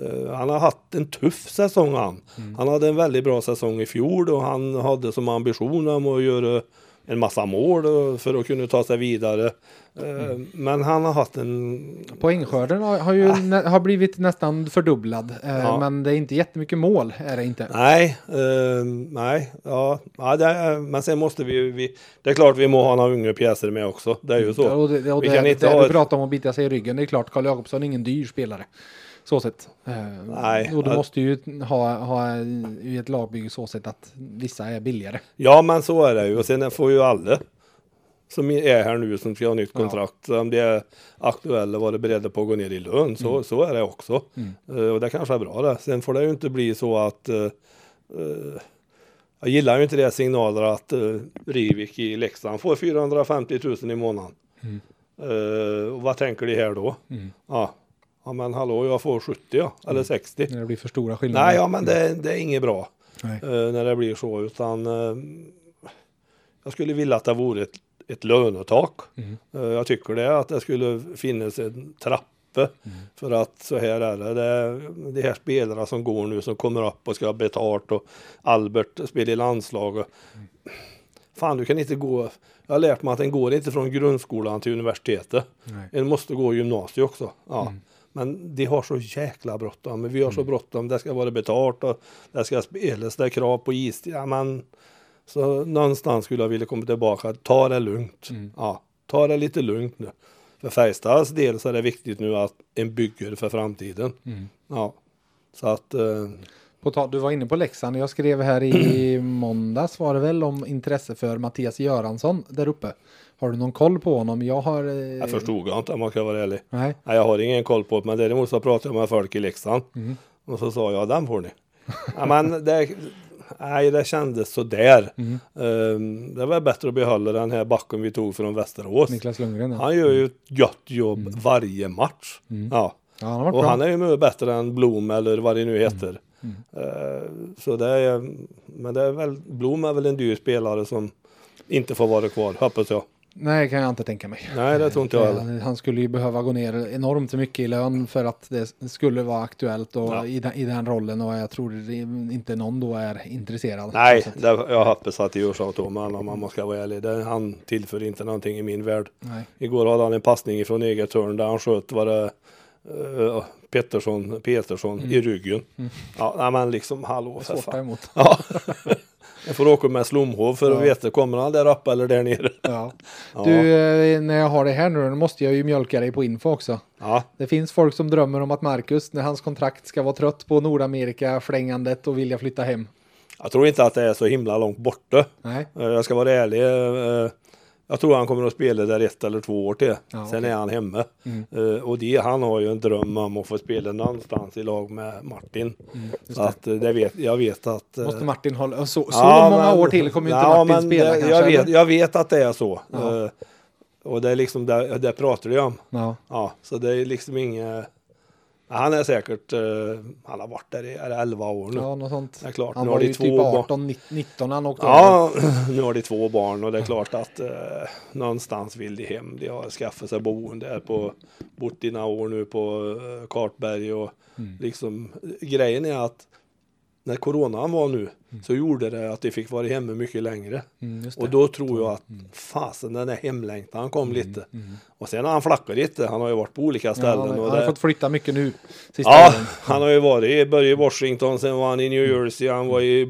uh, han har haft en tuff säsong. Han. Mm. han hade en väldigt bra säsong i fjol, och han hade som ambition om att göra en massa mål för att kunna ta sig vidare. Mm. Men han har haft en... Poängskörden har, har ju äh. nä, har blivit nästan fördubblad. Ja. Men det är inte jättemycket mål, är det inte? Nej, eh, nej. Ja, ja, det är, men sen måste vi, vi... Det är klart vi må ha några unga pjäser med också. Det är ju så. Ja, och det, och vi det, kan inte det, ha... Du pratar om att bita sig i ryggen. Det är klart, Carl Jakobsson är ingen dyr spelare. Så sett. Nej. Och du måste ju ha, ha i ett lagbygge så sett att vissa är billigare. Ja, men så är det ju. Och sen får ju alla som är här nu som ska ha nytt kontrakt, ja, om det är aktuella, var det beredda på att gå ner i lön, så, mm. så är det också. Mm. Och det kanske är bra det. Sen får det ju inte bli så att uh, jag gillar ju inte det signaler att uh, Rivik i Leksand får fyrahundrafemtio tusen i månaden. Mm. Uh, och vad tänker de här då? Mm. Ja. Ja, men hallå, jag får sjuttio ja, eller sextio. När det blir för stora skillnader. Nej, ja, men det, det är inget bra uh, när det blir så. Utan, uh, jag skulle vilja att det vore ett, ett lönetak. Mm. Uh, jag tycker det, att det skulle finnas en trappe. Mm. För att så här är det. det. De här spelarna som går nu, som kommer upp och ska ha betalt. Och Albert spelar i landslag. Och, mm. Fan, du kan inte gå... Jag har lärt mig att den går inte från grundskolan till universitetet. Nej. Den måste gå gymnasiet också. Ja. Mm. Men de har så jäkla bråttom. Vi har mm. så bråttom. Det ska vara betalt och det ska spelas. Det är krav på is. Ja, men, så någonstans skulle jag vilja komma tillbaka. Ta det lugnt. Mm. Ja, ta det lite lugnt nu. För Färjestads del så är det viktigt nu att en bygger för framtiden. Mm. Ja, så att... Eh, Du var inne på Leksand. Jag skrev här i måndags var det väl om intresse för Mattias Göransson där uppe. Har du någon koll på honom? Jag har... Jag förstod inte om man kan vara ärlig. Nej. Nej, jag har ingen koll på det, men däremot så pratade jag med folk i Leksand. Mm. Och så sa jag, den får ni. Ja, men det, nej, det kändes så där. Mm. Um, det var bättre att behålla den här backen vi tog från Västerås. Niklas Lundgren. Ja. Han gör ju ett gött jobb mm. varje match. Mm. Ja. Ja, han och bra. Han är ju mycket bättre än Blom eller vad det nu heter. Mm. Mm. Så det är, men det är väl, Blom är väl en dyr spelare som inte får vara kvar, hoppas jag. Nej, kan jag inte tänka mig. Nej, det tror inte jag heller. Han skulle ju behöva gå ner enormt mycket i lön för att det skulle vara aktuellt och ja. i, den, i den rollen, och jag tror inte någon då är intresserad. Nej, det, jag hoppas att det görs av Toman om man ska vara ärlig. Det, han tillför inte någonting i min värld. Nej. Igår hade han en passning från eget hörn där han sköt var det Uh, Pettersson, Petersson mm. i ryggen. Mm. Ja, men liksom hallå för fan. Ja. Jag får åka med Slomhov för ja. att veta, kommer han där uppe eller där nere? Ja. Ja. Du, när jag har det här nu, då måste jag ju mjölka dig på info också. Ja. Det finns folk som drömmer om att Marcus, när hans kontrakt ska vara trött på Nordamerika, flängandet och vilja flytta hem. Jag tror inte att det är så himla långt borta. Nej. Jag ska vara ärlig. Jag tror han kommer att spela där ett eller två år till. Ja, sen okay. är han hemma. Mm. Uh, och det, han har ju en dröm om att få spela någonstans i lag med Martin. Mm, så det. Att, uh, det vet, jag vet att... Uh, Måste Martin hålla... Så, så ja, många men, år till kommer ju inte ja, Martin men, spela det, kanske? Jag vet, jag vet att det är så. Ja. Uh, och det är liksom... Det, det pratar jag om. Ja. Uh, så det är liksom inget... Han är säkert, han har varit där i elva år nu. Ja, något sånt. Det är klart, han nu var har ju typ arton nitton han åkte. Ja, nu har de två barn och det är klart att eh, någonstans vill de hem. De har skaffat sig boende där på, bort dina år nu på eh, Kartberg och mm. liksom, grejen är att när coronan var nu mm. så gjorde det att de fick vara hemma mycket längre. Mm, och då tror jag att fasen, den där hemlängtan kom mm, lite. Mm. Och sen har han flackat lite. Han har ju varit på olika ställen. Ja, han har det... fått flytta mycket nu. Ja, gången. Han har ju varit i början i Washington, sen var han i New Jersey, han var i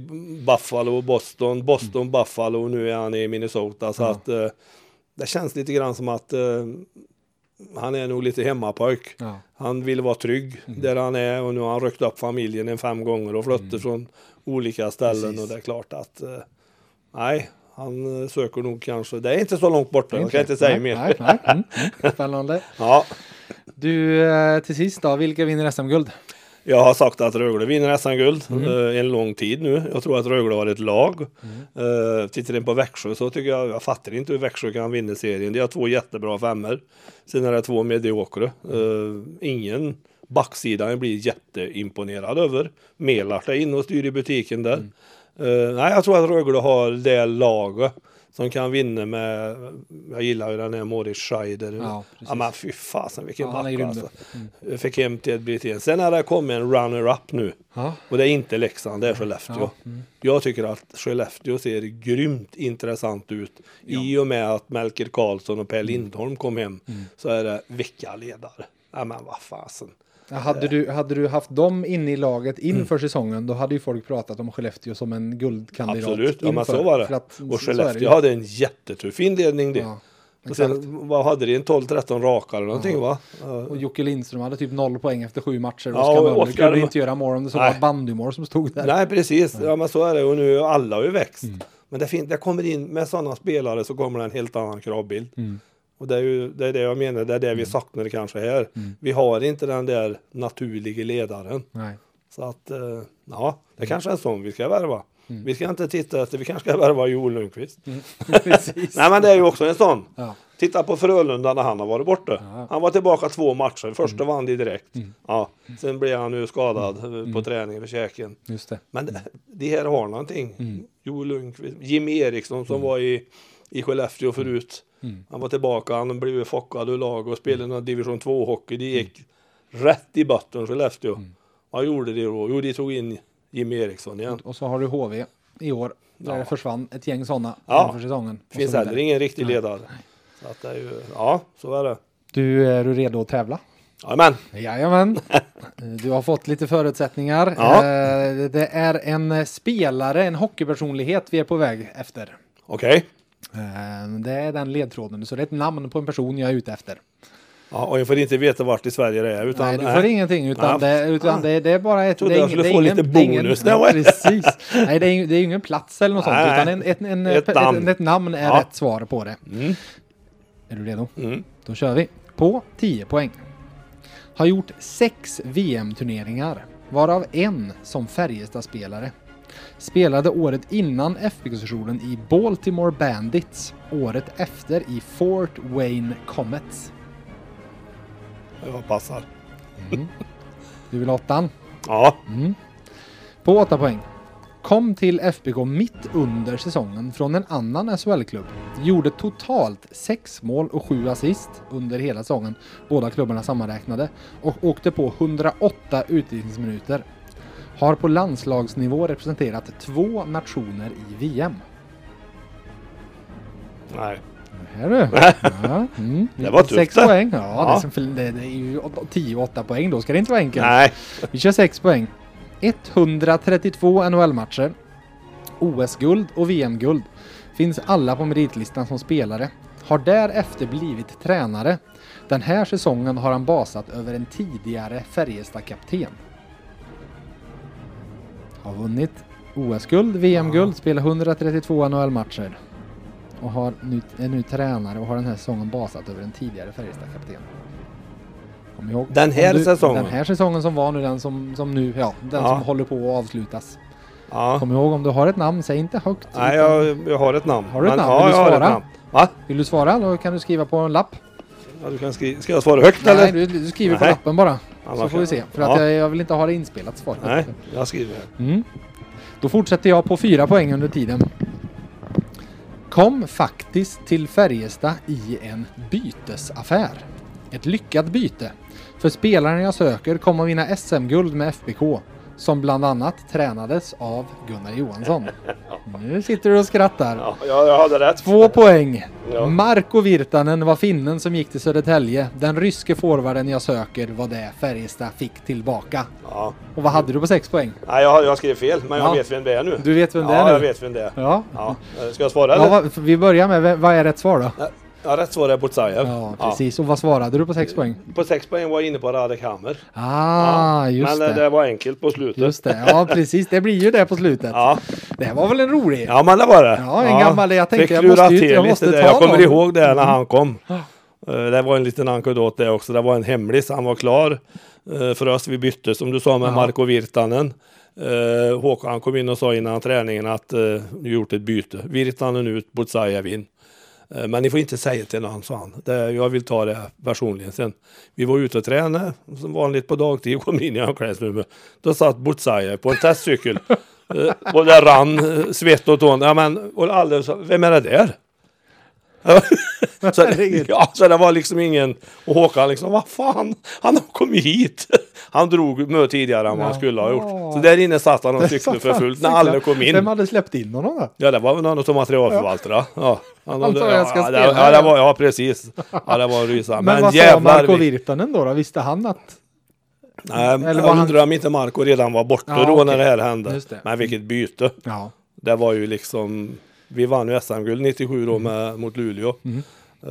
Buffalo, Boston, Boston, mm. Buffalo och nu är han i Minnesota. Så ja. att eh, det känns lite grann som att eh, han är nog lite hemmapojk. Ja. Han vill vara trygg mm. där han är och nu har han ryckt upp familjen en fem gånger och flyttat mm. från olika ställen. Precis. Och det är klart att eh, nej, han söker nog kanske. Det är inte så långt borta, jag kan inte säga nej, mer. Nej, nej. Mm. Spännande. Ja. Du, till sist då, vilka vinner S M-guld? Jag har sagt att Rögle vinner S M-guld mm. en lång tid nu. Jag tror att Rögle har ett lag. Mm. Uh, tittar in på Växjö så tycker jag, jag fattar inte hur Växjö kan vinna serien. De har två jättebra femmer. Sen är det två mediokre. Uh, ingen backsidan blir jätteimponerad över. Melart är inne och styr i butiken där. Mm. Uh, nej, jag tror att Rögle har det laget som kan vinna med, jag gillar ju den här Moritz Scheider. Ja, ja, men fy fasen, vilken ja, back alltså. Mm. Fick hem till ett B T. Sen har det kommit en runner-up nu. Ja. Och det är inte Leksand, det är Skellefteå. Ja. Mm. Jag tycker att Skellefteå ser grymt intressant ut. Ja. I och med att Melker Karlsson och Per Lindholm kom hem mm. så är det vilka ledare. Ja, men vad fasen. Hade du, hade du haft dem inne i laget inför mm. säsongen, då hade ju folk pratat om Skellefteå som en guldkandidat. Absolut, ja, men så var det. Att, och Skellefteå det. hade en jättetuff inledning det. Ja, och sen, vad hade det? En tolv tretton raka eller någonting ja. va? Och Jocke Lindström hade typ noll poäng efter sju matcher. Ja, och, och Oskar... kunde inte göra mål om det så var bandymål som stod där. Nej, precis. Ja, men så är det. Och nu är alla ju växt. Mm. Men det, fin- det kommer in med sådana spelare så kommer det en helt annan kravbild. Mm. Och det är ju det, är det jag menar, det är det mm. vi saknar kanske här. Mm. Vi har inte den där naturliga ledaren. Nej. Så att, ja, det kanske är sån vi ska värva. Mm. Vi ska inte titta efter, vi kanske ska värva Joel Lundqvist. Mm. Precis. Nej, men det är ju också en sån. Ja. Titta på Frölunda när han har varit borta. Ja. Han var tillbaka två matcher, första mm. vann det direkt. Mm. Ja. Sen blev han nu skadad mm. på träningen för käken. Just det. Men det, det här har någonting. Mm. Joel Lundqvist, Jimmie Ericsson som mm. var i, i Skellefteå förut. Mm. Han var tillbaka, han blev fockad ur lag och spelade mm. division två-hockey. Det gick mm. rätt i botten Skellefteå. Mm. Vad gjorde det då? Jo, de tog in Jimmie Ericsson igen. Och så har du H V i år, där ja. det försvann ett gäng sådana ja. för säsongen. Det finns heller ingen riktig ledare. Så att det är ju, ja, så är det. Du, är du redo att tävla? Jajamän. Jajamän. Du har fått lite förutsättningar. Ja. Det är en spelare, en hockeypersonlighet vi är på väg efter. Okej. Okay. Det är den ledtråden, så det är ett namn på en person jag är ute efter. Ja, och jag får inte veta vart i Sverige det är. Utan, nej, du får nej. ingenting, utan, det, utan det, det är bara ett... Det är ingen, det är ingen, lite bonus. Det är ingen, precis. Nej, det är, det är ingen plats eller något nej, sånt, utan en, en, en, ett, ett, namn. Ett, ett namn är ja. rätt svar på det. Mm. Är du redo? Mm. Då kör vi. På tio poäng. Har gjort sex V M-turneringar, varav en som Färjestad-spelare. Spelade året innan F B K-sessionen i Baltimore Bandits, året efter i Fort Wayne Comets. Jag passar. Mm. Du vill ha åttan? Ja. Mm. På åtta poäng. Kom till F B K mitt under säsongen från en annan S H L-klubb. Gjorde totalt sex mål och sju assist under hela säsongen. Båda klubbarna sammanräknade. Och åkte på hundraåtta utvisningsminuter. Har på landslagsnivå representerat två nationer i V M. Nej. Här du. Ja. Mm. Det var sex poäng. Ja, ja. Det är ju tio åtta poäng. Då ska det inte vara enkelt. Nej. Vi kör sex poäng. etthundratrettiotvå N H L-matcher. O S-guld och V M-guld. Finns alla på meritlistan som spelare. Har därefter blivit tränare. Den här säsongen har han basat över en tidigare Färjestad-kapten. Har vunnit O S-guld, V M-guld, ja. spelar hundratrettiotvå N H L-matcher och har nu, är nu tränare och har den här säsongen basat över en tidigare Färjestad-kapten. Kom ihåg. Den här du, säsongen? Den här säsongen som var nu, den som, som nu, ja, den ja. som håller på att avslutas. Ja. Kom ihåg, om du har ett namn, säg inte högt. Nej, utan, jag, jag har ett namn. Har du ett Men, namn? Ja, Vill du svara? Namn. Va? Vill du svara? Då kan du skriva på en lapp. Ja, du kan skri- ska jag svara högt Nej, eller? Nej, du, du skriver Nej. på lappen bara. Alla så får vi se, för ja. att jag, jag vill inte ha det inspelat svar. Nej, jag skriver här. Mm. Då fortsätter jag på fyra poäng under tiden. Kom faktiskt till Färjestad i en bytesaffär. Ett lyckat byte. För spelaren jag söker kommer vinna S M-guld med F B K. Som bland annat tränades av Gunnar Johansson. Nu sitter du och skrattar. Ja, jag hade rätt. Två poäng. Ja. Marko Virtanen var finnen som gick till Södertälje. Den ryske forwarden jag söker var det Färjestad fick tillbaka. Ja. Och vad hade du på sex poäng? Nej, jag, jag skrev fel, men jag ja. vet vem det är nu. Du vet vem det ja, är nu? Ja, jag vet vem det är. Ja. Ja. Ska jag svara? Ja, vi börjar med, vad är rätt svar då? Ja. Ja, rätt svar är Botsjajev. Ja, precis. Ja. Och vad svarade du på sex poäng? På sex poäng var jag inne på Radek Hammer. Ah, ja. just Men det. Men det var enkelt på slutet. Just det, ja precis. Det blir ju det på slutet. Ja. Det var väl en rolig. Ja, men det var det. Ja, en ja. gammal. Jag tänkte jag måste, ut, jag måste ta det. Jag kommer någon. ihåg det när mm. han kom. Uh, det var en liten anekdot det också. Det var en hemlis. Han var klar uh, för oss. Vi bytte, som du sa, med ja. Marko Virtanen. Uh, Håkan kom in och sa innan träningen att uh, vi gjort ett byte. Virtanen ut, Botsjajev in. Men ni får inte säga till någon sån. Jag vill ta det personligen. Sen, vi var ute och tränade som vanligt på dagtid. Kom in i omklädningsrummet. Då satt Botsjajev på en testcykel. Och där rann svett och tån. Ja, men, och alla sa, vem är det där? så, ja, så det var liksom ingen. Och Håkan liksom, vad fan, han har kommit hit. Han drog möt tidigare än vad han skulle ha gjort. Så där inne satt han och cyklade för fullt. När alla kom in. Vem hade släppt in honom då? Ja, det var väl någon som materialförvaltare. Ja, han hade, han ja, ja, det, ja, det var, ja, precis. Ja, det var rysa. Men, Men vad sa Marko Virtanen då, då? Visste han att... Nej, eller jag han... undrar om inte Marko redan var borta ja, då okay. när det här hände. Det. Men vilket byte. Ja. Det var ju liksom... Vi vann ju S M-guld nittiosju då med, mm. mot Luleå. Mm.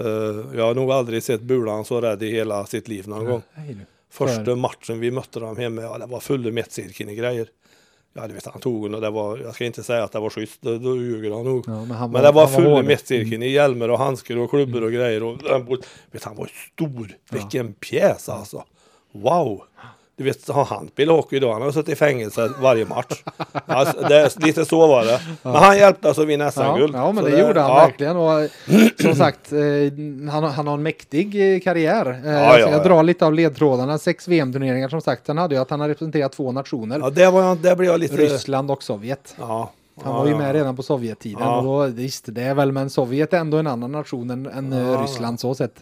Uh, jag har nog aldrig sett Bulan så rädd i hela sitt liv någon gång. Nej, första matchen vi mötte dem hemma, ja, det var full med cirkeln i grejer. Ja, det vet han tog hon och det var, jag ska inte säga att det var schysst, då, då ljuger han nog. Ja, men, han var, men det var full med cirkeln mm. i hjälmer och handskar och klubbor mm. och grejer. Och, vet han var stor. Vilken ja. pjäs alltså. Wow! Du vet, han handbild hockey idag. Han har suttit i fängelse varje match. Alltså, det, lite så var det. Men han hjälpte oss att vinna S M-guld. Ja, ja, men det, det gjorde han ja. verkligen. Och, som sagt, han, han har en mäktig karriär. Ja, ja, jag ja. drar lite av ledtrådarna. Sex V M-turneringar som sagt. Han hade ju att han har representerat två nationer. Ja, det var, det blev jag lite... Ryssland och Sovjet. Ja. Han var ju med redan på Sovjettiden. Ja. Och då, visst, det är väl, men Sovjet är ändå en annan nation än, än ja. Ryssland så sett.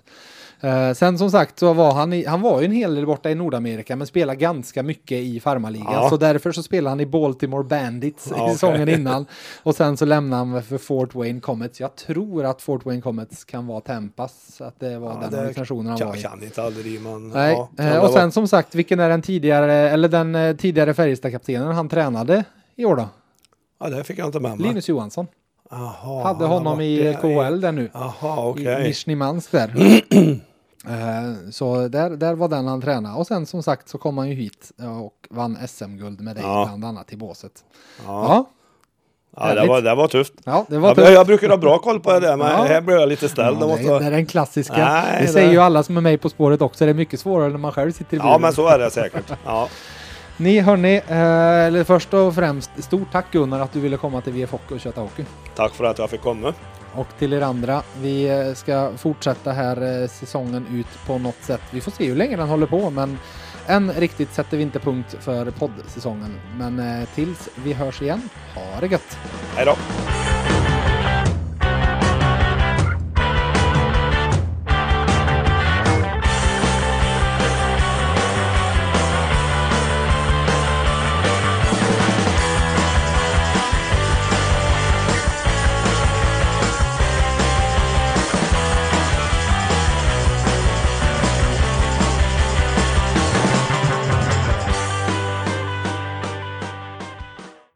Uh, sen som sagt så var han, i, han var ju en hel del borta i Nordamerika men spelade ganska mycket i farmarligan ja. så därför så spelade han i Baltimore Bandits ja, i säsongen okay. innan och sen så lämnade han för Fort Wayne Comets. Jag tror att Fort Wayne Comets kan vara Tempas, att det var ja, den organisationen han kan, var i. Kan inte aldrig, man, Nej. Ja, uh, och sen var... som sagt, vilken är den tidigare eller den uh, tidigare Färjestad-kaptenen han tränade i år då? Ja, det fick jag inte med mig. Linus Johansson. Aha, hade honom i K L där nu. Aha, okay. I Nizhnymansk där. uh, så där, där var den han tränade. Och sen som sagt så kom han ju hit och vann S M-guld med dig ja. bland annat i båset. Ja. ja. Ja, det var, det var tufft. Ja, det var tufft. Jag, jag brukar ha bra koll på det där, men ja. här blev jag lite ställd. Ja, det, det är den klassiska. Nej, det säger det... ju alla som är med På spåret också. Det är mycket svårare när man själv sitter i bilen. Ja, men så är det säkert. Ja. Ni hörni, eller först och främst stort tack Gunnar att du ville komma till V F Hockey och köta hockey. Tack för att jag fick komma. Och till er andra, vi ska fortsätta här säsongen ut på något sätt. Vi får se hur länge den håller på, men än riktigt sätter vi inte punkt för poddsäsongen. Men tills vi hörs igen, ha det gött. Hej då.